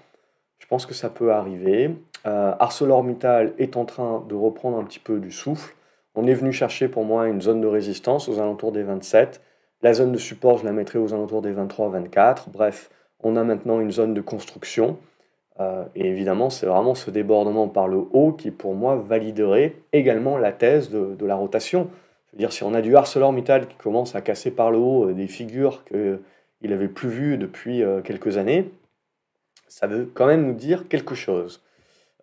Je pense que ça peut arriver. Euh, ArcelorMittal est en train de reprendre un petit peu du souffle. On est venu chercher pour moi une zone de résistance aux alentours des vingt-sept. La zone de support, je la mettrai aux alentours des vingt-trois vingt-quatre. Bref, on a maintenant une zone de construction. Euh, et évidemment, c'est vraiment ce débordement par le haut qui, pour moi, validerait également la thèse de, de la rotation. Je veux dire, si on a du ArcelorMittal qui commence à casser par le haut des figures qu'il n'avait plus vues depuis quelques années, ça veut quand même nous dire quelque chose.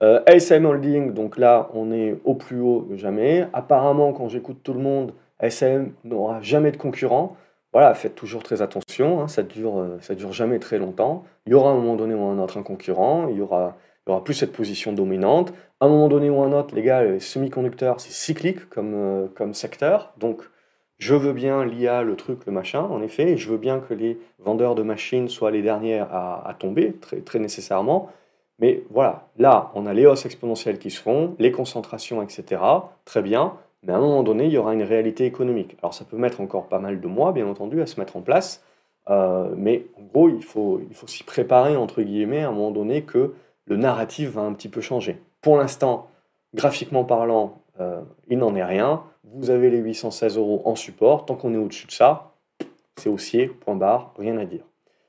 Euh, S M Holding, donc là, on est au plus haut que jamais. Apparemment, quand j'écoute tout le monde, S M n'aura jamais de concurrent. Voilà, faites toujours très attention, hein, ça dure, ça dure jamais très longtemps. Il y aura à un moment donné ou à un autre un concurrent, il y aura, il y aura plus cette position dominante. À un moment donné ou à un autre, les gars, les semi-conducteurs, c'est cyclique comme, euh, comme secteur. Donc, je veux bien l'I A, le truc, le machin, en effet, et je veux bien que les vendeurs de machines soient les dernières à, à tomber, très, très nécessairement. Mais voilà, là, on a les hausses exponentielles qui se font, les concentrations, et cetera. Très bien, mais à un moment donné, il y aura une réalité économique. Alors, ça peut mettre encore pas mal de mois, bien entendu, à se mettre en place, euh, mais en gros, il faut, il faut s'y préparer, entre guillemets, à un moment donné, que le narratif va un petit peu changer. Pour l'instant, graphiquement parlant, euh, il n'en est rien. Vous avez les huit cent seize euros en support. Tant qu'on est au-dessus de ça, c'est haussier, point barre, rien à dire.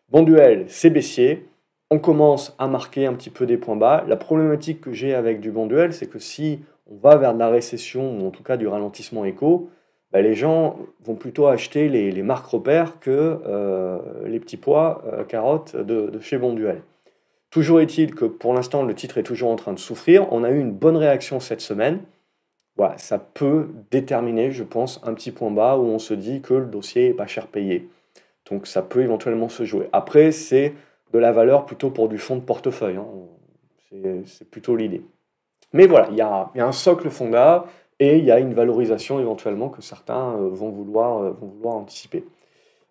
Bon duel, c'est baissier. On commence à marquer un petit peu des points bas. La problématique que j'ai avec du bon duel, c'est que si on va vers de la récession, ou en tout cas du ralentissement éco, bah les gens vont plutôt acheter les, les marques repères que euh, les petits pois euh, carottes de, de chez bon duel. Toujours est-il que pour l'instant, le titre est toujours en train de souffrir. On a eu une bonne réaction cette semaine. Voilà, ça peut déterminer, je pense, un petit point bas où on se dit que le dossier n'est pas cher payé. Donc ça peut éventuellement se jouer. Après, c'est de la valeur plutôt pour du fonds de portefeuille, hein. C'est plutôt l'idée. Mais voilà, il y, y a un socle fondat et il y a une valorisation éventuellement que certains euh, vont, vouloir, euh, vont vouloir anticiper.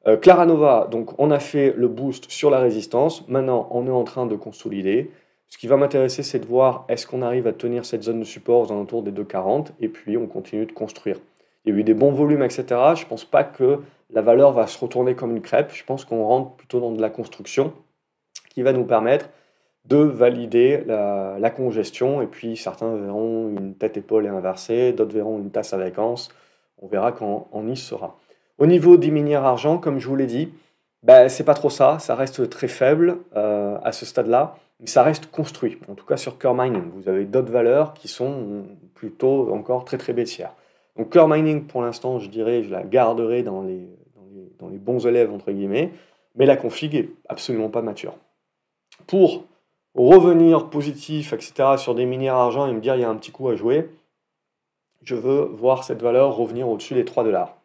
Euh, Clara Nova, donc on a fait le boost sur la résistance, maintenant on est en train de consolider. Ce qui va m'intéresser, c'est de voir est-ce qu'on arrive à tenir cette zone de support aux alentours des deux quarante et puis on continue de construire. Il y a eu des bons volumes, et cetera. Je ne pense pas que la valeur va se retourner comme une crêpe, je pense qu'on rentre plutôt dans de la construction, qui va nous permettre de valider la, la congestion, et puis certains verront une tête-épaule inversée, d'autres verront une tasse à vacances, on verra quand on y sera. Au niveau des minières argent, comme je vous l'ai dit, ben, c'est pas trop ça, ça reste très faible euh, à ce stade-là, mais ça reste construit, en tout cas sur Core Mining. Vous avez d'autres valeurs qui sont plutôt encore très très baissières. Donc Core Mining, pour l'instant, je dirais, je la garderai dans les, dans les, dans les bons élèves, entre guillemets, mais la config est absolument pas mature. Pour revenir positif, et cetera, sur des minières argent et me dire il y a un petit coup à jouer, je veux voir cette valeur revenir au-dessus des trois dollars.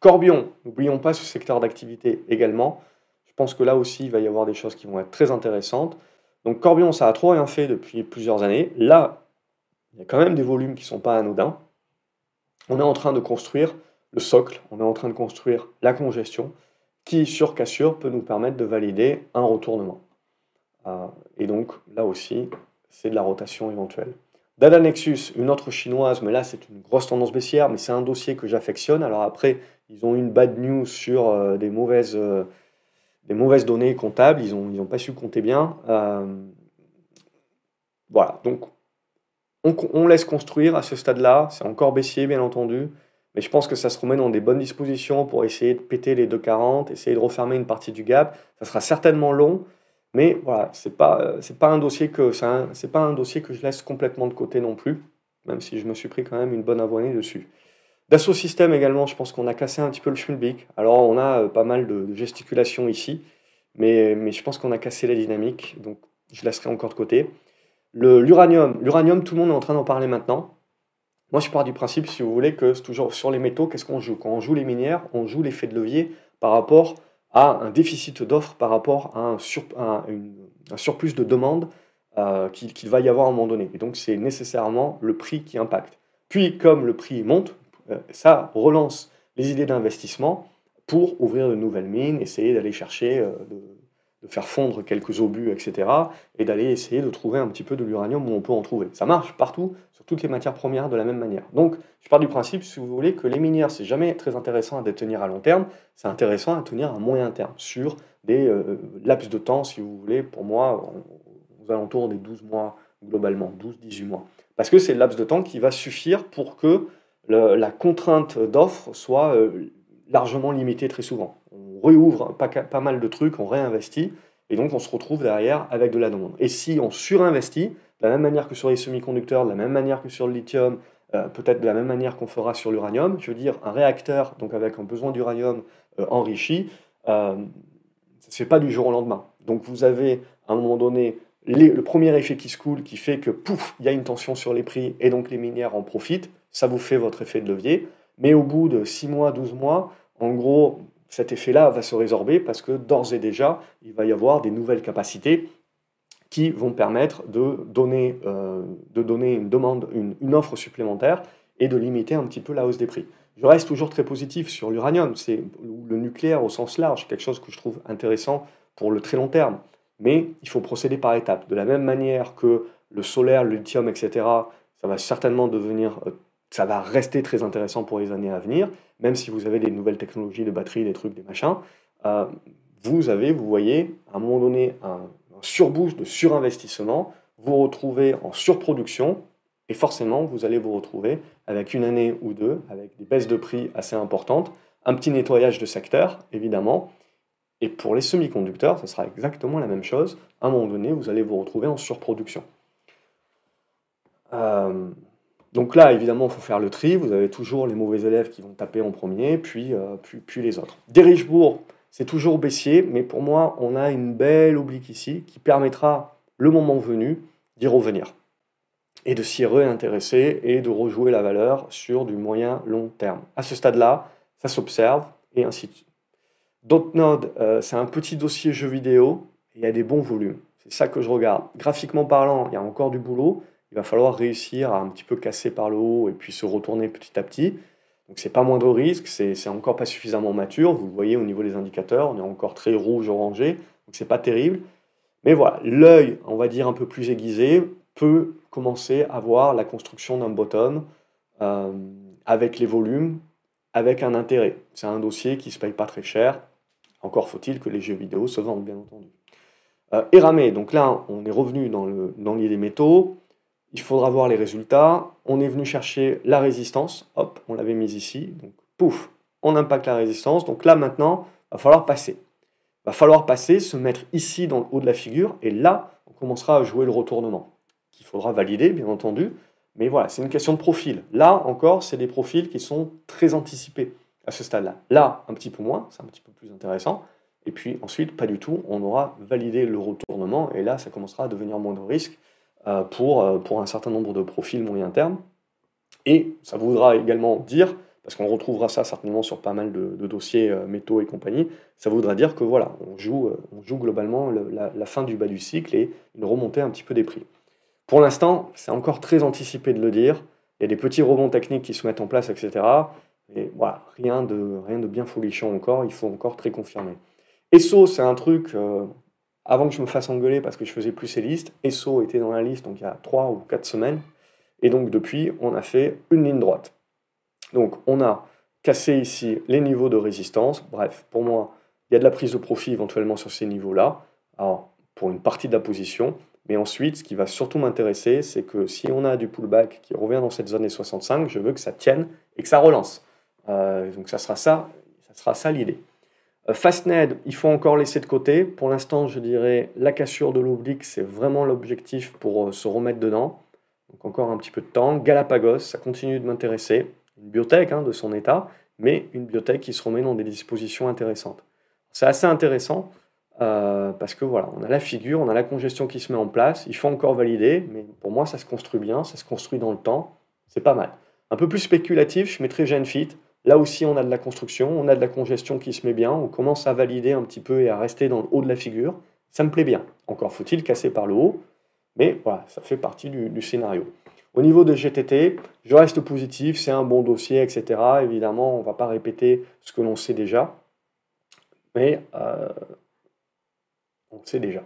Corbion, n'oublions pas ce secteur d'activité également. Je pense que là aussi, il va y avoir des choses qui vont être très intéressantes. Donc Corbion, ça a trop rien fait depuis plusieurs années. Là, il y a quand même des volumes qui ne sont pas anodins. On est en train de construire le socle, on est en train de construire la congestion, qui, sur cassure, peut nous permettre de valider un retournement. Et donc, là aussi, c'est de la rotation éventuelle. Dada Nexus, une autre chinoise, mais là, c'est une grosse tendance baissière, mais c'est un dossier que j'affectionne. Alors après, ils ont eu une bad news sur euh, des, mauvaises, euh, des mauvaises données comptables. Ils n'ont ils ont pas su compter bien. Euh, voilà, donc, on, on laisse construire à ce stade-là. C'est encore baissier, bien entendu. Mais je pense que ça se remet dans des bonnes dispositions pour essayer de péter les deux quarante, essayer de refermer une partie du gap. Ça sera certainement long. Mais voilà, ce n'est pas, pas un dossier que c'est pas un dossier que je laisse complètement de côté non plus, même si je me suis pris quand même une bonne avoinée dessus. Dassault Systèmes également, je pense qu'on a cassé un petit peu le schmilblick. Alors on a pas mal de gesticulations ici, mais, mais je pense qu'on a cassé la dynamique, donc je laisserai encore de côté. L'uranium, l'uranium, tout le monde est en train d'en parler maintenant. Moi je pars du principe, si vous voulez, que c'est toujours sur les métaux, qu'est-ce qu'on joue? Quand on joue les minières, on joue l'effet de levier par rapport à un déficit d'offres par rapport à un, sur, à une, un surplus de demande euh, qu'il qu'il va y avoir à un moment donné. Et donc, c'est nécessairement le prix qui impacte. Puis, comme le prix monte, euh, ça relance les idées d'investissement pour ouvrir de nouvelles mines, essayer d'aller chercher, euh, de, de faire fondre quelques obus, et cetera, et d'aller essayer de trouver un petit peu de l'uranium où on peut en trouver. Ça marche partout, sur toutes les matières premières de la même manière. Donc, je pars du principe, si vous voulez, que les minières, c'est jamais très intéressant à détenir à long terme, c'est intéressant à tenir à moyen terme, sur des euh, laps de temps, si vous voulez, pour moi, aux alentours des douze mois, globalement, douze à dix-huit mois. Parce que c'est le laps de temps qui va suffire pour que le, la contrainte d'offre soit euh, largement limitée très souvent. On réouvre pas, pas mal de trucs, on réinvestit, et donc on se retrouve derrière avec de la demande. Et si on surinvestit, de la même manière que sur les semi-conducteurs, de la même manière que sur le lithium, euh, peut-être de la même manière qu'on fera sur l'uranium, je veux dire, un réacteur, donc avec un besoin d'uranium euh, enrichi, euh, ça ne se fait pas du jour au lendemain. Donc vous avez, à un moment donné, les, le premier effet qui se coule, qui fait que, pouf, il y a une tension sur les prix, et donc les minières en profitent, ça vous fait votre effet de levier, mais au bout de six mois, douze mois, en gros, cet effet-là va se résorber, parce que d'ores et déjà, il va y avoir des nouvelles capacités qui vont permettre de donner, euh, de donner une demande, une, une offre supplémentaire et de limiter un petit peu la hausse des prix. Je reste toujours très positif sur l'uranium, c'est le nucléaire au sens large, quelque chose que je trouve intéressant pour le très long terme. Mais il faut procéder par étapes. De la même manière que le solaire, le lithium, et cetera, ça va certainement devenir, ça va rester très intéressant pour les années à venir, même si vous avez des nouvelles technologies de batterie, des trucs, des machins. Euh, vous avez, vous voyez, à un moment donné, un surboost de surinvestissement, vous retrouvez en surproduction, Et forcément, vous allez vous retrouver avec une année ou deux, avec des baisses de prix assez importantes, un petit nettoyage de secteur, évidemment. Et pour les semi-conducteurs, ce sera exactement la même chose. À un moment donné, vous allez vous retrouver en surproduction. Euh, donc là, évidemment, il faut faire le tri. Vous avez toujours les mauvais élèves qui vont taper en premier, puis, euh, puis, puis les autres. Des Richebourg, c'est toujours baissier, mais pour moi, on a une belle oblique ici qui permettra, le moment venu, d'y revenir et de s'y réintéresser et de rejouer la valeur sur du moyen-long terme. À ce stade-là, ça s'observe et ainsi de suite. Dontnod, euh, c'est un petit dossier jeu vidéo et il y a des bons volumes. C'est ça que je regarde. Graphiquement parlant, il y a encore du boulot. Il va falloir réussir à un petit peu casser par le haut et puis se retourner petit à petit. Donc c'est pas moindre risque, c'est encore pas suffisamment mature. Vous le voyez au niveau des indicateurs, on est encore très rouge-orangé, donc c'est pas terrible. Mais voilà, l'œil, on va dire un peu plus aiguisé, peut commencer à voir la construction d'un bottom euh, avec les volumes, avec un intérêt. C'est un dossier qui ne se paye pas très cher. Encore faut-il que les jeux vidéo se vendent, bien entendu. Euh, Eramé, donc là, on est revenu dans le dans l'île des métaux. Il faudra voir les résultats. On est venu chercher la résistance. Hop, on l'avait mise ici. Donc, pouf, on impacte la résistance. Donc là, maintenant, il va falloir passer. Va falloir passer, se mettre ici dans le haut de la figure, et là, on commencera à jouer le retournement, qu'il faudra valider, bien entendu, mais voilà, c'est une question de profil. Là, encore, c'est des profils qui sont très anticipés à ce stade-là. Là, un petit peu moins, c'est un petit peu plus intéressant, et puis ensuite, pas du tout, on aura validé le retournement, et là, ça commencera à devenir moins de risque euh, pour, euh, pour un certain nombre de profils moyen terme, et ça voudra également dire... parce qu'on retrouvera ça certainement sur pas mal de, de dossiers euh, métaux et compagnie, ça voudra dire que voilà, on joue, euh, on joue globalement le, la, la fin du bas du cycle et une remontée un petit peu des prix. Pour l'instant, c'est encore très anticipé de le dire, il y a des petits rebonds techniques qui se mettent en place, et cetera. Mais voilà, rien de, rien de bien folichon encore, il faut encore très confirmer. E S O, c'est un truc, euh, avant que je me fasse engueuler parce que je faisais plus ces listes, E S O était dans la liste donc il y a trois ou quatre semaines, et donc depuis, on a fait une ligne droite. Donc, on a cassé ici les niveaux de résistance. Bref, pour moi, il y a de la prise de profit éventuellement sur ces niveaux-là, alors pour une partie de la position. Mais ensuite, ce qui va surtout m'intéresser, c'est que si on a du pullback qui revient dans cette zone des soixante-cinq, je veux que ça tienne et que ça relance. Euh, donc, ça sera ça, ça sera ça l'idée. Euh, Fastned, il faut encore laisser de côté. Pour l'instant, je dirais la cassure de l'oblique, c'est vraiment l'objectif pour euh, se remettre dedans. Donc, encore un petit peu de temps. Galapagos, ça continue de m'intéresser. Une biotech hein, de son état, mais une biotech qui se remet dans des dispositions intéressantes. C'est assez intéressant euh, parce que voilà, on a la figure, on a la congestion qui se met en place, il faut encore valider, mais pour moi ça se construit bien, ça se construit dans le temps, c'est pas mal. Un peu plus spéculatif, je mettrai Genfit, là aussi on a de la construction, on a de la congestion qui se met bien, on commence à valider un petit peu et à rester dans le haut de la figure, ça me plaît bien. Encore faut-il casser par le haut, mais voilà, ça fait partie du, du scénario. Au niveau de G T T, je reste positif, c'est un bon dossier, et cetera. Évidemment, on ne va pas répéter ce que l'on sait déjà, mais euh, on sait déjà.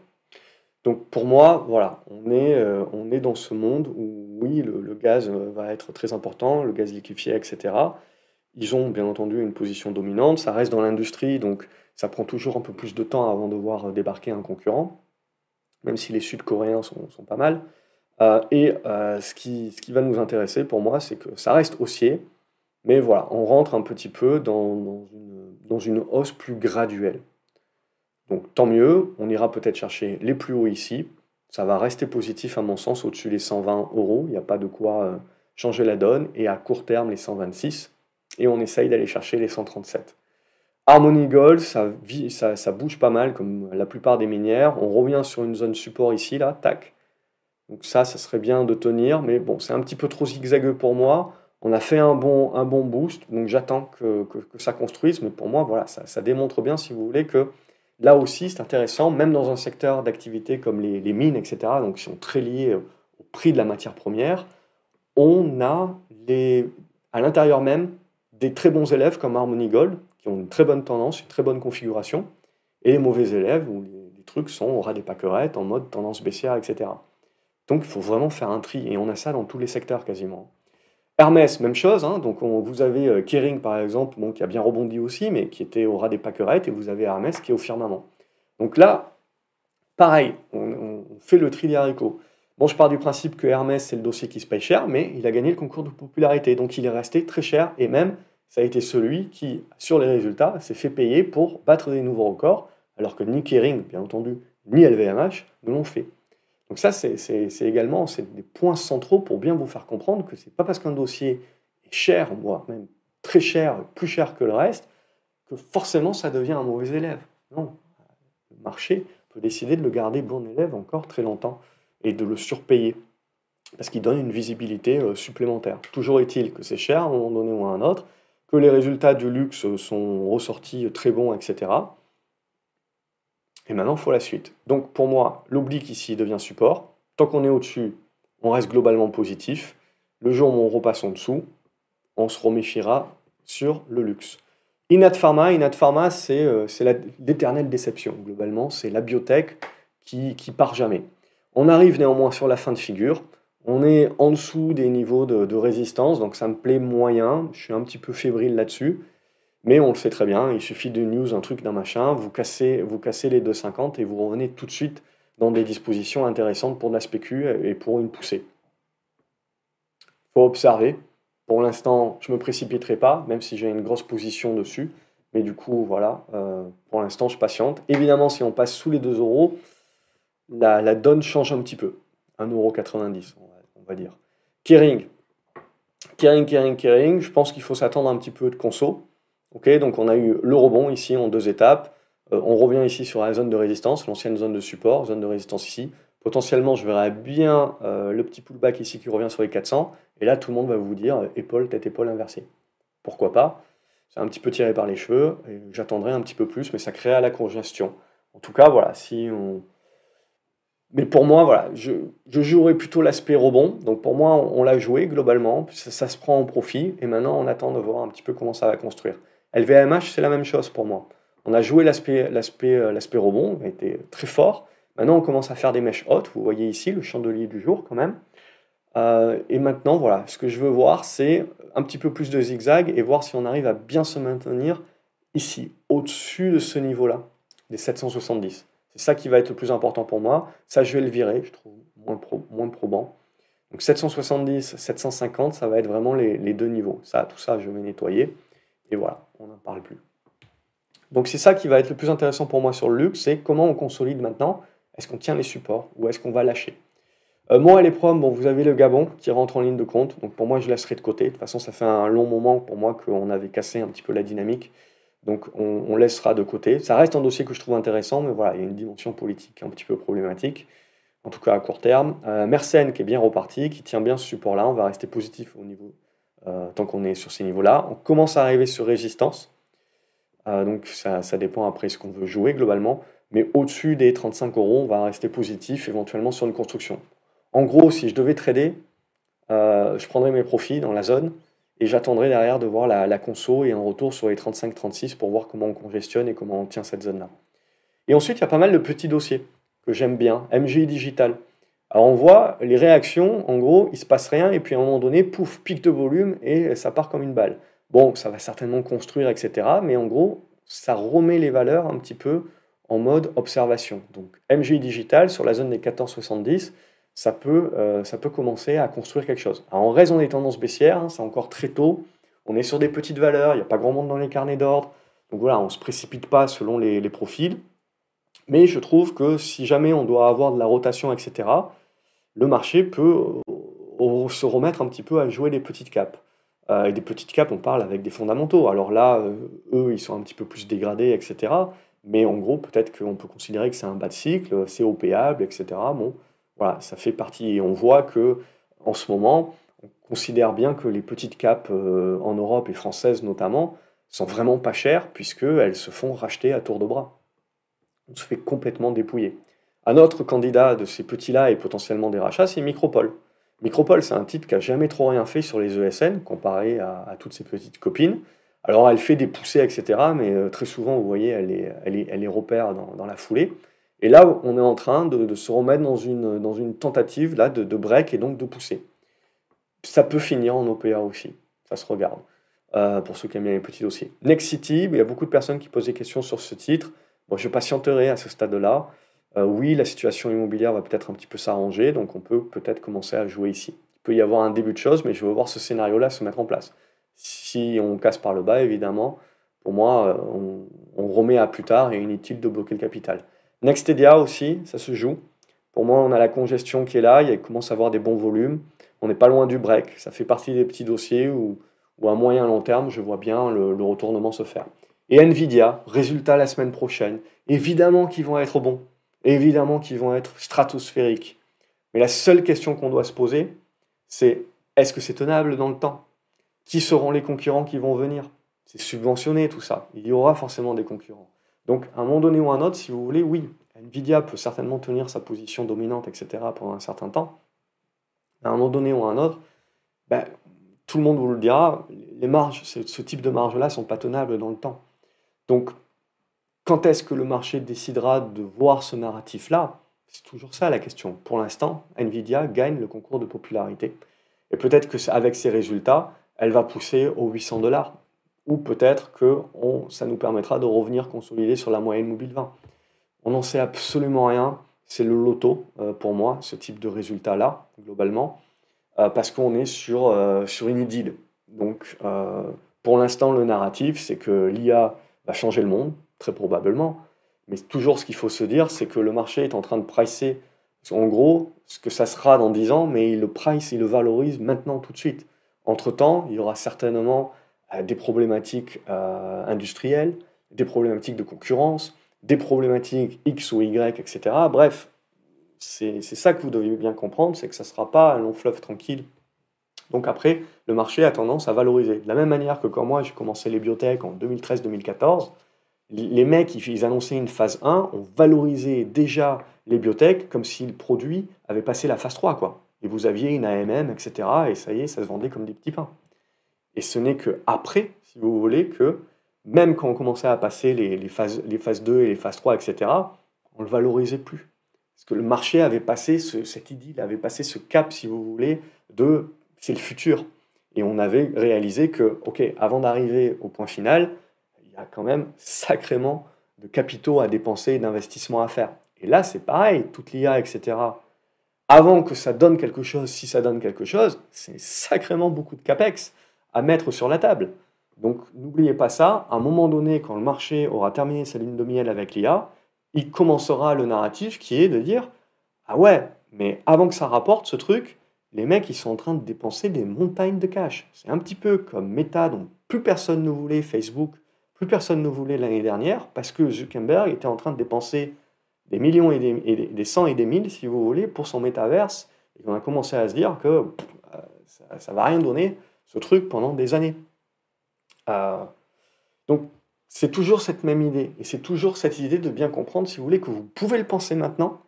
Donc pour moi, voilà, on est, euh, on est dans ce monde où, oui, le, le gaz va être très important, le gaz liquéfié, et cetera. Ils ont bien entendu une position dominante, ça reste dans l'industrie, donc ça prend toujours un peu plus de temps avant de voir débarquer un concurrent, même si les Sud-Coréens sont, sont pas mal. Euh, et euh, ce, qui, ce qui va nous intéresser pour moi, c'est que ça reste haussier, mais voilà, on rentre un petit peu dans, dans, une, dans une hausse plus graduelle. Donc tant mieux, on ira peut-être chercher les plus hauts ici, ça va rester positif à mon sens au-dessus des cent vingt euros, il n'y a pas de quoi euh, changer la donne, et à court terme les cent vingt-six, et on essaye d'aller chercher les cent trente-sept. Harmony Gold, ça, vit, ça, ça bouge pas mal comme la plupart des minières, on revient sur une zone support ici, là, tac. Donc ça, ça serait bien de tenir, mais bon, c'est un petit peu trop zigzagueux pour moi. On a fait un bon, un bon boost, donc j'attends que, que, que ça construise, mais pour moi, voilà, ça, ça démontre bien, si vous voulez, que là aussi, c'est intéressant, même dans un secteur d'activité comme les, les mines, et cetera, donc qui sont très liés au prix de la matière première, on a les, à l'intérieur même des très bons élèves comme Harmony Gold, qui ont une très bonne tendance, une très bonne configuration, et les mauvais élèves, où les, les trucs sont au ras des pâquerettes, en mode tendance baissière, et cetera. Donc, il faut vraiment faire un tri, et on a ça dans tous les secteurs quasiment. Hermès, même chose, hein, donc on, vous avez euh, Kering par exemple, bon, qui a bien rebondi aussi, mais qui était au ras des pâquerettes, et vous avez Hermès qui est au firmament. Donc là, pareil, on, on fait le tri des haricots. Bon, je pars du principe que Hermès, c'est le dossier qui se paye cher, mais il a gagné le concours de popularité, donc il est resté très cher, et même, ça a été celui qui, sur les résultats, s'est fait payer pour battre des nouveaux records, alors que ni Kering, bien entendu, ni L V M H ne l'ont fait. Donc ça, c'est également des points centraux pour bien vous faire comprendre que c'est pas parce qu'un dossier est cher, voire même très cher, plus cher que le reste, que forcément ça devient un mauvais élève. Non, le marché peut décider de le garder bon élève encore très longtemps et de le surpayer, parce qu'il donne une visibilité supplémentaire. Toujours est-il que c'est cher à un moment donné ou à un autre, que les résultats du luxe sont ressortis très bons, et cetera. Et maintenant, il faut la suite. Donc pour moi, l'oblique ici devient support. Tant qu'on est au-dessus, on reste globalement positif. Le jour où on repasse en dessous, on se reméfiera sur le luxe. Inat Pharma, Inat Pharma, c'est euh, l'éternelle déception. Globalement, c'est la biotech qui, qui part jamais. On arrive néanmoins sur la fin de figure. On est en dessous des niveaux de, de résistance, donc ça me plaît moyen. Je suis un petit peu fébrile là-dessus. Mais on le sait très bien, il suffit d'une news, un truc, d'un machin, vous cassez, vous cassez les deux cinquante et vous revenez tout de suite dans des dispositions intéressantes pour de la spécu et pour une poussée. Il faut observer. Pour l'instant, je ne me précipiterai pas, même si j'ai une grosse position dessus. Mais du coup, voilà, euh, pour l'instant, je patiente. Évidemment, si on passe sous les deux euros, la, la donne change un petit peu. un euro quatre-vingt-dix, on va, on va dire. Kering. Kering, Kering, Kering. Je pense qu'il faut s'attendre un petit peu de conso. Okay, donc on a eu le rebond ici en deux étapes, euh, on revient ici sur la zone de résistance, l'ancienne zone de support, zone de résistance ici, potentiellement je verrai bien euh, le petit pullback ici qui revient sur les quatre cents, et là tout le monde va vous dire euh, épaule, tête, épaule inversée. Pourquoi pas? C'est un petit peu tiré par les cheveux, et j'attendrai un petit peu plus, mais ça crée à la congestion. En tout cas, voilà, si on... Mais pour moi, voilà, je, je jouerai plutôt l'aspect rebond. Donc pour moi, on, on l'a joué globalement, ça, ça se prend en profit, et maintenant on attend de voir un petit peu comment ça va construire. L V M H, c'est la même chose pour moi. On a joué l'aspect rebond, on a été très fort. Maintenant, on commence à faire des mèches hautes. Vous voyez ici le chandelier du jour quand même. Euh, et maintenant, voilà, ce que je veux voir, c'est un petit peu plus de zigzag et voir si on arrive à bien se maintenir ici, au-dessus de ce niveau-là, des sept cent soixante-dix. C'est ça qui va être le plus important pour moi. Ça, je vais le virer, je trouve moins, pro, moins probant. Donc sept cent soixante-dix, sept cent cinquante, ça va être vraiment les, les deux niveaux. Ça, tout ça, je vais nettoyer. Et voilà, on n'en parle plus. Donc c'est ça qui va être le plus intéressant pour moi sur le luxe, c'est comment on consolide maintenant. Est-ce qu'on tient les supports ou est-ce qu'on va lâcher? euh, Morel et Prom, bon, vous avez le Gabon qui rentre en ligne de compte, donc pour moi je laisserai de côté. De toute façon, ça fait un long moment pour moi qu'on avait cassé un petit peu la dynamique, donc on, on laissera de côté. Ça reste un dossier que je trouve intéressant, mais voilà, il y a une dimension politique un petit peu problématique, en tout cas à court terme. Euh, Mersenne qui est bien reparti, qui tient bien ce support-là, on va rester positif au niveau... Euh, tant qu'on est sur ces niveaux-là. On commence à arriver sur résistance. Euh, donc ça, ça dépend après ce qu'on veut jouer globalement. Mais au-dessus des trente-cinq euros, on va rester positif, éventuellement sur une construction. En gros, si je devais trader, euh, je prendrais mes profits dans la zone et j'attendrais derrière de voir la, la conso et un retour sur les trente-cinq trente-six pour voir comment on congestionne et comment on tient cette zone-là. Et ensuite, il y a pas mal de petits dossiers que j'aime bien. M G I Digital. Alors on voit les réactions, en gros, il ne se passe rien, et puis à un moment donné, pouf, pic de volume, et ça part comme une balle. Bon, ça va certainement construire, et cetera, mais en gros, ça remet les valeurs un petit peu en mode observation. Donc M G I Digital, sur la zone des quatorze soixante-dix, ça peut, euh, ça peut commencer à construire quelque chose. Alors en raison des tendances baissières, hein, c'est encore très tôt, on est sur des petites valeurs, il n'y a pas grand monde dans les carnets d'ordre, donc voilà, on ne se précipite pas selon les, les profils, mais je trouve que si jamais on doit avoir de la rotation, et cetera, le marché peut se remettre un petit peu à jouer des petites capes. Euh, et des petites capes, on parle avec des fondamentaux. Alors là, euh, eux, ils sont un petit peu plus dégradés, et cetera. Mais en gros, peut-être qu'on peut considérer que c'est un bas de cycle, c'est opéable, et cetera. Bon, voilà, ça fait partie. Et on voit que en ce moment, on considère bien que les petites capes euh, en Europe et françaises notamment sont vraiment pas chères puisqu'elles se font racheter à tour de bras. On se fait complètement dépouiller. Un autre candidat de ces petits-là et potentiellement des rachats, c'est Micropole. Micropole, c'est un titre qui n'a jamais trop rien fait sur les E S N, comparé à, à toutes ses petites copines. Alors, elle fait des poussées, et cetera, mais très souvent, vous voyez, elle est, elle est, elle est repère dans, dans la foulée. Et là, on est en train de, de se remettre dans une, dans une tentative là, de, de break et donc de poussée. Ça peut finir en O P A aussi, ça se regarde, euh, pour ceux qui aiment bien les petits dossiers. Next City, il y a beaucoup de personnes qui posent des questions sur ce titre. Bon, je patienterai à ce stade-là. Euh, oui, la situation immobilière va peut-être un petit peu s'arranger, donc on peut peut-être commencer à jouer ici. Il peut y avoir un début de chose, mais je veux voir ce scénario-là se mettre en place. Si on casse par le bas, évidemment, pour moi, on, on remet à plus tard et inutile de bloquer le capital. Nextedia aussi, ça se joue. Pour moi, on a la congestion qui est là, il commence à avoir des bons volumes. On n'est pas loin du break, ça fait partie des petits dossiers où, où à moyen long terme, je vois bien le, le retournement se faire. Et Nvidia, résultat la semaine prochaine, évidemment qu'ils vont être bons, évidemment qu'ils vont être stratosphériques. Mais la seule question qu'on doit se poser, c'est est-ce que c'est tenable dans le temps? Qui seront les concurrents qui vont venir? C'est subventionné tout ça, il y aura forcément des concurrents. Donc à un moment donné ou à un autre, si vous voulez, oui, Nvidia peut certainement tenir sa position dominante, et cetera pendant un certain temps. À un moment donné ou à un autre, ben, tout le monde vous le dira, les marges, ce, ce type de marge-là ne sont pas tenables dans le temps. Donc, quand est-ce que le marché décidera de voir ce narratif-là? C'est toujours ça la question. Pour l'instant, Nvidia gagne le concours de popularité. Et peut-être qu'avec ses résultats, elle va pousser aux huit cents dollars. Ou peut-être que on, ça nous permettra de revenir consolider sur la moyenne mobile vingt. On n'en sait absolument rien. C'est le loto euh, pour moi, ce type de résultat-là, globalement, euh, parce qu'on est sur, euh, sur une idylle. Donc, euh, pour l'instant, le narratif, c'est que l'I A va changer le monde, très probablement, mais toujours ce qu'il faut se dire, c'est que le marché est en train de pricer, en gros, ce que ça sera dans dix ans, mais il le price, il le valorise maintenant, tout de suite. Entre-temps, il y aura certainement euh, des problématiques euh, industrielles, des problématiques de concurrence, des problématiques X ou Y, et cetera. Bref, c'est ça que vous devez bien comprendre, c'est que ça ne sera pas un long fleuve tranquille. Donc après, le marché a tendance à valoriser. De la même manière que quand moi, j'ai commencé les biotech en deux mille treize deux mille quatorze, les mecs, ils annonçaient une phase un, on valorisait déjà les biotech comme si le produit avait passé la phase trois, quoi. Et vous aviez une A M M, et cetera. Et ça y est, ça se vendait comme des petits pains. Et ce n'est qu'après, si vous voulez, que même quand on commençait à passer les, les, phases, les phases deux et les phases trois, et cetera, on ne le valorisait plus. Parce que le marché avait passé, ce, cette idylle avait passé ce cap, si vous voulez, de « c'est le futur ». Et on avait réalisé que, ok, avant d'arriver au point final, il y a quand même sacrément de capitaux à dépenser et d'investissements à faire. Et là, c'est pareil, toute l'I A, et cetera. Avant que ça donne quelque chose, si ça donne quelque chose, c'est sacrément beaucoup de capex à mettre sur la table. Donc, n'oubliez pas ça, à un moment donné, quand le marché aura terminé sa lune de miel avec l'I A, il commencera le narratif qui est de dire « Ah ouais, mais avant que ça rapporte ce truc, les mecs, ils sont en train de dépenser des montagnes de cash. » C'est un petit peu comme Meta, dont plus personne ne voulait Facebook, plus personne ne voulait l'année dernière, parce que Zuckerberg était en train de dépenser des millions et des, et des, des cent et des mille, si vous voulez, pour son métaverse. Et on a commencé à se dire que pff, ça ne va rien donner, ce truc, pendant des années. Euh, donc c'est toujours cette même idée et c'est toujours cette idée de bien comprendre, si vous voulez, que vous pouvez le penser maintenant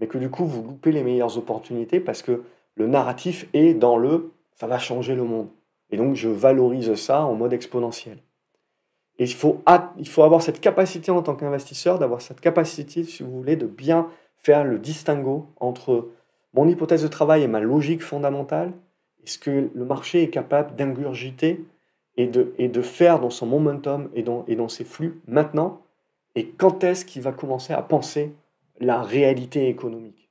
mais que du coup vous loupez les meilleures opportunités parce que le narratif est dans le ça va changer le monde et donc je valorise ça en mode exponentiel. Et il faut, il faut avoir cette capacité en tant qu'investisseur, d'avoir cette capacité, si vous voulez, de bien faire le distinguo entre mon hypothèse de travail et ma logique fondamentale et ce que le marché est capable d'ingurgiter Et de, et de faire dans son momentum et dans, et dans ses flux maintenant, et quand est-ce qu'il va commencer à penser la réalité économique.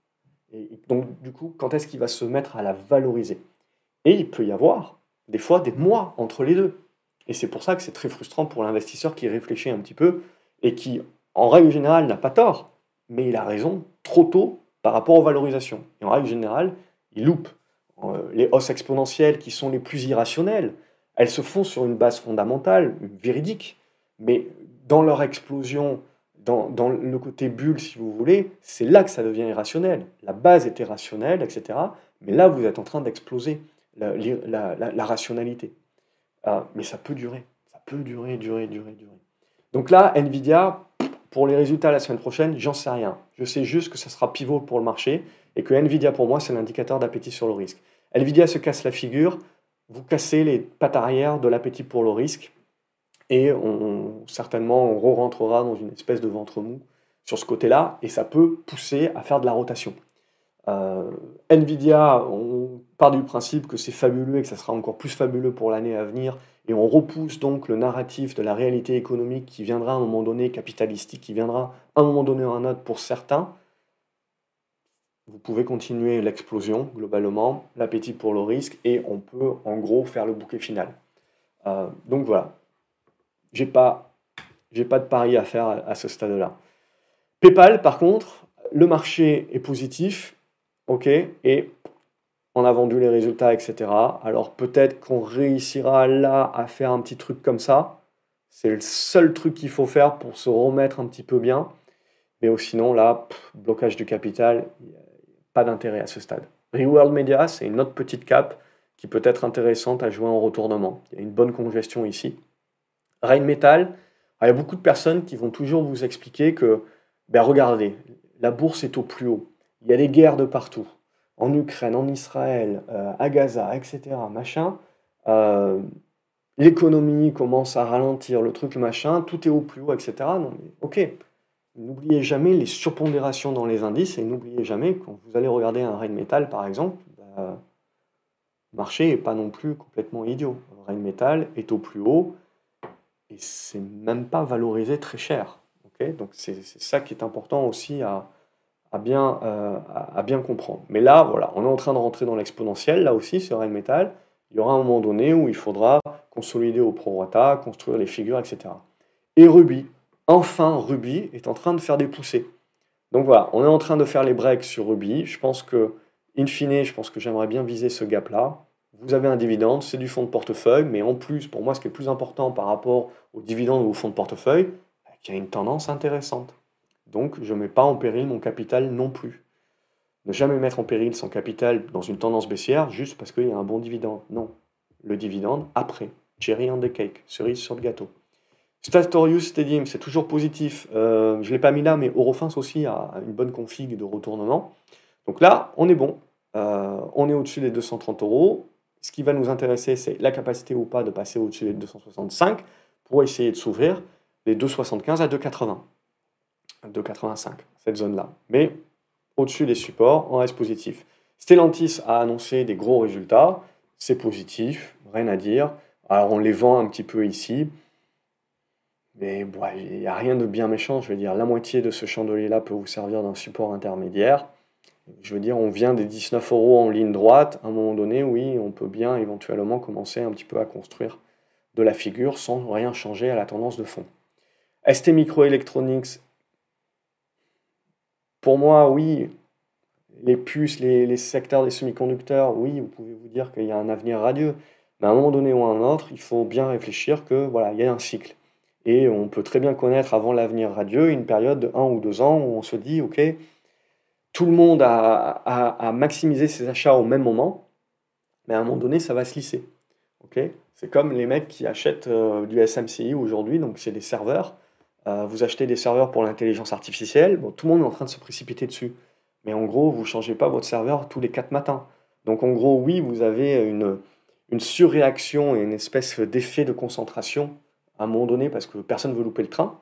Et donc, du coup, quand est-ce qu'il va se mettre à la valoriser. Et il peut y avoir, des fois, des mois entre les deux. Et c'est pour ça que c'est très frustrant pour l'investisseur qui réfléchit un petit peu et qui, en règle générale, n'a pas tort, mais il a raison trop tôt par rapport aux valorisations. Et en règle générale, il loupe. Les hausses exponentielles qui sont les plus irrationnelles, elles se font sur une base fondamentale, véridique, mais dans leur explosion, dans, dans le côté bulle, si vous voulez, c'est là que ça devient irrationnel. La base était rationnelle, et cetera. Mais là, vous êtes en train d'exploser la, la, la, la rationalité. Euh, mais ça peut durer. Ça peut durer, durer, durer, durer. Donc là, Nvidia, pour les résultats la semaine prochaine, j'en sais rien. Je sais juste que ça sera pivot pour le marché et que Nvidia, pour moi, c'est l'indicateur d'appétit sur le risque. Nvidia se casse la figure, vous cassez les pattes arrière de l'appétit pour le risque et on, certainement on re-rentrera dans une espèce de ventre mou sur ce côté-là et ça peut pousser à faire de la rotation. Euh, Nvidia, on part du principe que c'est fabuleux et que ça sera encore plus fabuleux pour l'année à venir et on repousse donc le narratif de la réalité économique qui viendra à un moment donné, capitalistique, qui viendra à un moment donné ou à un autre pour certains vous pouvez continuer l'explosion globalement, l'appétit pour le risque, et on peut en gros faire le bouquet final. Euh, donc voilà, j'ai pas, j'ai pas de pari à faire à, à ce stade-là. PayPal, par contre, le marché est positif, ok, et on a vendu les résultats, et cetera. Alors peut-être qu'on réussira là à faire un petit truc comme ça. C'est le seul truc qu'il faut faire pour se remettre un petit peu bien. Mais sinon, là, pff, blocage du capital, pas d'intérêt à ce stade. Reworld Media, c'est une autre petite cape qui peut être intéressante à jouer en retournement. Il y a une bonne congestion ici. Rheinmetall, il y a beaucoup de personnes qui vont toujours vous expliquer que, ben regardez, la bourse est au plus haut. Il y a des guerres de partout. En Ukraine, en Israël, euh, à Gaza, et cetera. Machin. Euh, L'économie commence à ralentir, le truc, machin. Tout est au plus haut, et cetera. Non, mais ok. N'oubliez jamais les surpondérations dans les indices et n'oubliez jamais quand vous allez regarder un Rheinmetall par exemple, bah, le marché n'est pas non plus complètement idiot. Rheinmetall est au plus haut et c'est même pas valorisé très cher. Okay, donc c'est ça qui est important aussi à, à, bien, euh, à, à bien comprendre. Mais là, voilà, on est en train de rentrer dans l'exponentiel. Là aussi, sur Rheinmetall, il y aura un moment donné où il faudra consolider au prorata, construire les figures, et cetera. Et Ruby. Enfin, Ruby est en train de faire des poussées. Donc voilà, on est en train de faire les breaks sur Ruby. Je pense que, in fine, je pense que j'aimerais bien viser ce gap-là. Vous avez un dividende, c'est du fonds de portefeuille, mais en plus, pour moi, ce qui est plus important par rapport au dividende ou au fonds de portefeuille, c'est qu'il y a une tendance intéressante. Donc, je ne mets pas en péril mon capital non plus. Ne jamais mettre en péril son capital dans une tendance baissière juste parce qu'il y a un bon dividende. Non, le dividende après. Cherry on the cake, cerise sur le gâteau. Statorius Stadium, c'est toujours positif. Euh, je ne l'ai pas mis là, mais Eurofins aussi a une bonne config de retournement. Donc là, on est bon. Euh, on est au-dessus des deux cent trente euros. Ce qui va nous intéresser, c'est la capacité ou pas de passer au-dessus des deux cent soixante-cinq pour essayer de s'ouvrir les deux cent soixante-quinze à deux cent quatre-vingts. deux cent quatre-vingt-cinq, cette zone-là. Mais au-dessus des supports, on reste positif. Stellantis a annoncé des gros résultats. C'est positif, rien à dire. Alors on les vend un petit peu ici. Mais bon, il n'y a rien de bien méchant, je veux dire, la moitié de ce chandelier-là peut vous servir d'un support intermédiaire. Je veux dire, on vient des dix-neuf euros en ligne droite, à un moment donné, oui, on peut bien éventuellement commencer un petit peu à construire de la figure sans rien changer à la tendance de fond. S T Microelectronics, pour moi, oui, les puces, les, les secteurs des semi-conducteurs, oui, vous pouvez vous dire qu'il y a un avenir radieux, mais à un moment donné ou à un autre, il faut bien réfléchir que, voilà, il y a un cycle. Et on peut très bien connaître avant l'avenir radieux une période de un ou deux ans où on se dit, ok, tout le monde a, a, a maximisé ses achats au même moment, mais à un moment donné, ça va se lisser. Okay, c'est comme les mecs qui achètent euh, du S M C I aujourd'hui, donc c'est des serveurs. Euh, vous achetez des serveurs pour l'intelligence artificielle, bon, tout le monde est en train de se précipiter dessus. Mais en gros, vous ne changez pas votre serveur tous les quatre matins. Donc en gros, oui, vous avez une, une surréaction et une espèce d'effet de concentration à un moment donné, parce que personne ne veut louper le train.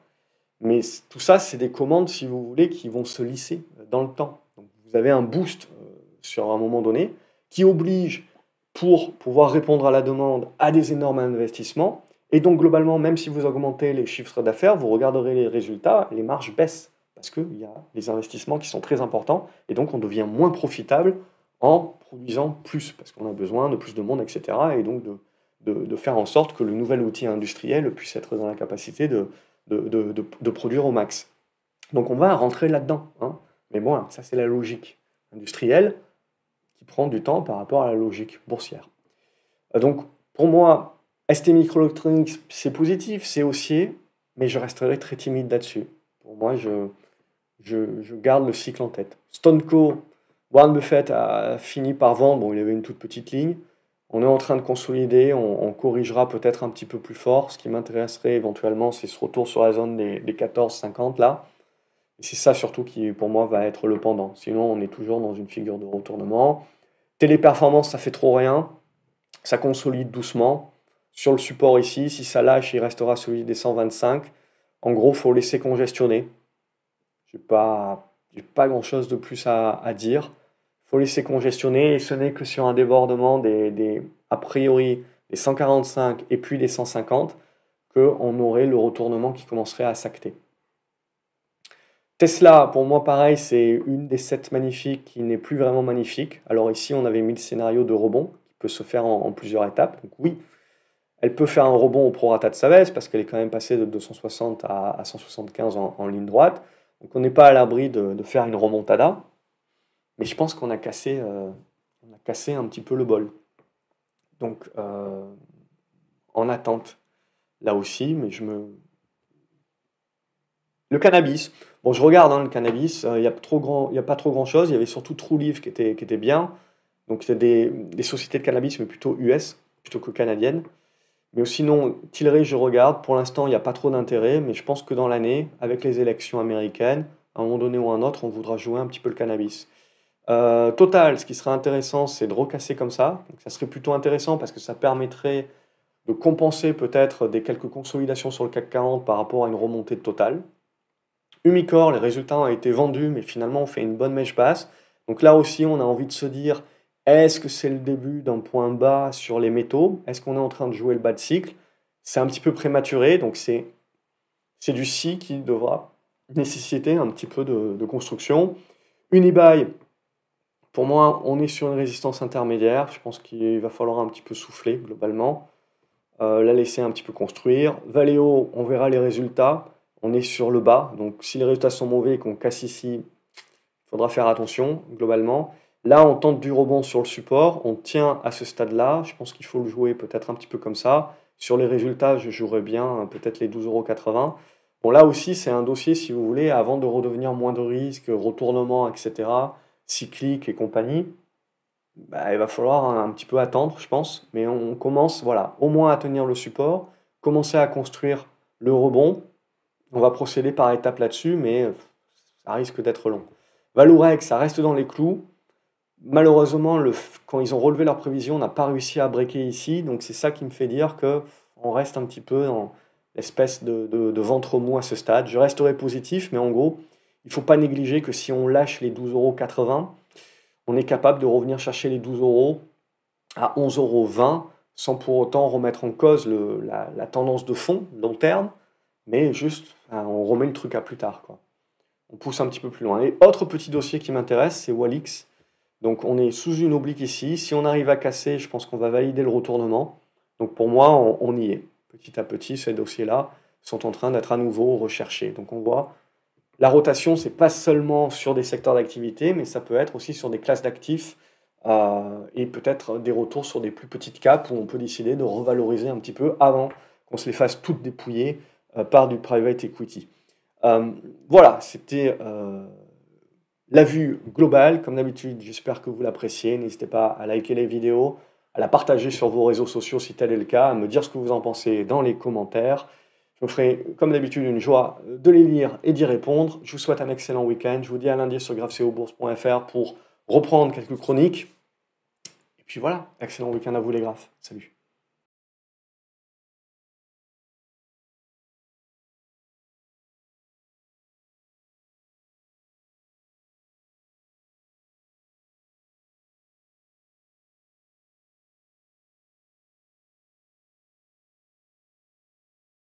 Mais tout ça, c'est des commandes, si vous voulez, qui vont se lisser dans le temps. Donc, vous avez un boost euh, sur un moment donné qui oblige, pour pouvoir répondre à la demande, à des énormes investissements. Et donc, globalement, même si vous augmentez les chiffres d'affaires, vous regarderez les résultats, les marges baissent, parce qu'il y a des investissements qui sont très importants, et donc on devient moins profitable en produisant plus, parce qu'on a besoin de plus de monde, et cetera. Et donc, de De, de faire en sorte que le nouvel outil industriel puisse être dans la capacité de, de, de, de, de produire au max. Donc on va rentrer là-dedans. Hein. Mais bon, ça c'est la logique industrielle qui prend du temps par rapport à la logique boursière. Donc pour moi, S T Microelectronics, c'est positif, c'est haussier, mais je resterai très timide là-dessus. Pour moi, je, je, je garde le cycle en tête. Stoneco, Warren Buffett a fini par vendre, bon il avait une toute petite ligne. On est en train de consolider, on, on corrigera peut-être un petit peu plus fort. Ce qui m'intéresserait éventuellement, c'est ce retour sur la zone des, des quatorze cinquante là. C'est ça surtout qui, pour moi, va être le pendant. Sinon, on est toujours dans une figure de retournement. Téléperformance, ça fait trop rien. Ça consolide doucement. Sur le support ici, si ça lâche, il restera celui des cent vingt-cinq. En gros, il faut laisser congestionner. Je n'ai pas, pas grand-chose de plus à, à dire. Faut laisser congestionner et ce n'est que sur un débordement des, des a priori des cent quarante-cinq et puis des cent cinquante qu'on aurait le retournement qui commencerait à s'acter. Tesla, pour moi, pareil, c'est une des sept magnifiques qui n'est plus vraiment magnifique. Alors ici, on avait mis le scénario de rebond qui peut se faire en, en plusieurs étapes. Donc oui, elle peut faire un rebond au prorata de sa baisse parce qu'elle est quand même passée de deux cent soixante à, à cent soixante-quinze en, en ligne droite. Donc on n'est pas à l'abri de, de faire une remontada. Mais je pense qu'on a cassé, euh, on a cassé un petit peu le bol. Donc, euh, en attente, là aussi, mais je me... Le cannabis. Bon, je regarde hein, le cannabis, il euh, n'y a, a pas trop grand-chose. Il y avait surtout TrueLeaf qui était, qui était bien. Donc, c'est des, des sociétés de cannabis, mais plutôt U S, plutôt que canadiennes. Mais sinon, Tilray, je regarde. Pour l'instant, il n'y a pas trop d'intérêt, mais je pense que dans l'année, avec les élections américaines, à un moment donné ou à un autre, on voudra jouer un petit peu le cannabis. Euh, Total, ce qui serait intéressant, c'est de recasser comme ça. Donc, ça serait plutôt intéressant parce que ça permettrait de compenser peut-être des quelques consolidations sur le CAC quarante par rapport à une remontée de Total. Umicore, les résultats ont été vendus, mais finalement on fait une bonne mèche basse. Donc là aussi, on a envie de se dire, est-ce que c'est le début d'un point bas sur les métaux? Est-ce qu'on est en train de jouer le bas de cycle? C'est un petit peu prématuré, donc c'est du si qui devra nécessiter un petit peu de, de construction. Unibail, pour moi, on est sur une résistance intermédiaire. Je pense qu'il va falloir un petit peu souffler globalement. Euh, la laisser un petit peu construire. Valeo, on verra les résultats. On est sur le bas, donc si les résultats sont mauvais et qu'on casse ici, il faudra faire attention globalement. Là, on tente du rebond sur le support, on tient à ce stade-là. Je pense qu'il faut le jouer peut-être un petit peu comme ça. Sur les résultats, je jouerai bien peut-être les douze euros quatre-vingts. Bon, là aussi, c'est un dossier, si vous voulez, avant de redevenir moins de risque, retournement, et cetera, cyclique et compagnie, bah, il va falloir un petit peu attendre, je pense. Mais on commence, voilà, au moins à tenir le support, commencer à construire le rebond. On va procéder par étapes là-dessus, mais ça risque d'être long. Vallourec, ça reste dans les clous. Malheureusement, le, quand ils ont relevé leurs prévisions, on n'a pas réussi à breaker ici. Donc c'est ça qui me fait dire qu'on reste un petit peu dans l'espèce de, de, de ventre mou à ce stade. Je resterai positif, mais en gros, il ne faut pas négliger que si on lâche les douze euros quatre-vingts, on est capable de revenir chercher les douze euros à onze euros vingt, sans pour autant remettre en cause le, la, la tendance de fond, long terme. Mais juste, on remet le truc à plus tard, quoi. On pousse un petit peu plus loin. Et autre petit dossier qui m'intéresse, c'est Walix. Donc on est sous une oblique ici. Si on arrive à casser, je pense qu'on va valider le retournement. Donc pour moi, on, on y est. Petit à petit, ces dossiers-là sont en train d'être à nouveau recherchés. Donc on voit, la rotation, c'est pas seulement sur des secteurs d'activité, mais ça peut être aussi sur des classes d'actifs euh, et peut-être des retours sur des plus petites capes où on peut décider de revaloriser un petit peu avant qu'on se les fasse toutes dépouiller par du private equity. Euh, voilà, c'était euh, la vue globale. Comme d'habitude, j'espère que vous l'appréciez. N'hésitez pas à liker les vidéos, à la partager sur vos réseaux sociaux si tel est le cas, à me dire ce que vous en pensez dans les commentaires. Je me ferai, comme d'habitude, une joie de les lire et d'y répondre. Je vous souhaite un excellent week-end. Je vous dis à lundi sur graph c o bourse point f r pour reprendre quelques chroniques. Et puis voilà, excellent week-end à vous les graphes. Salut.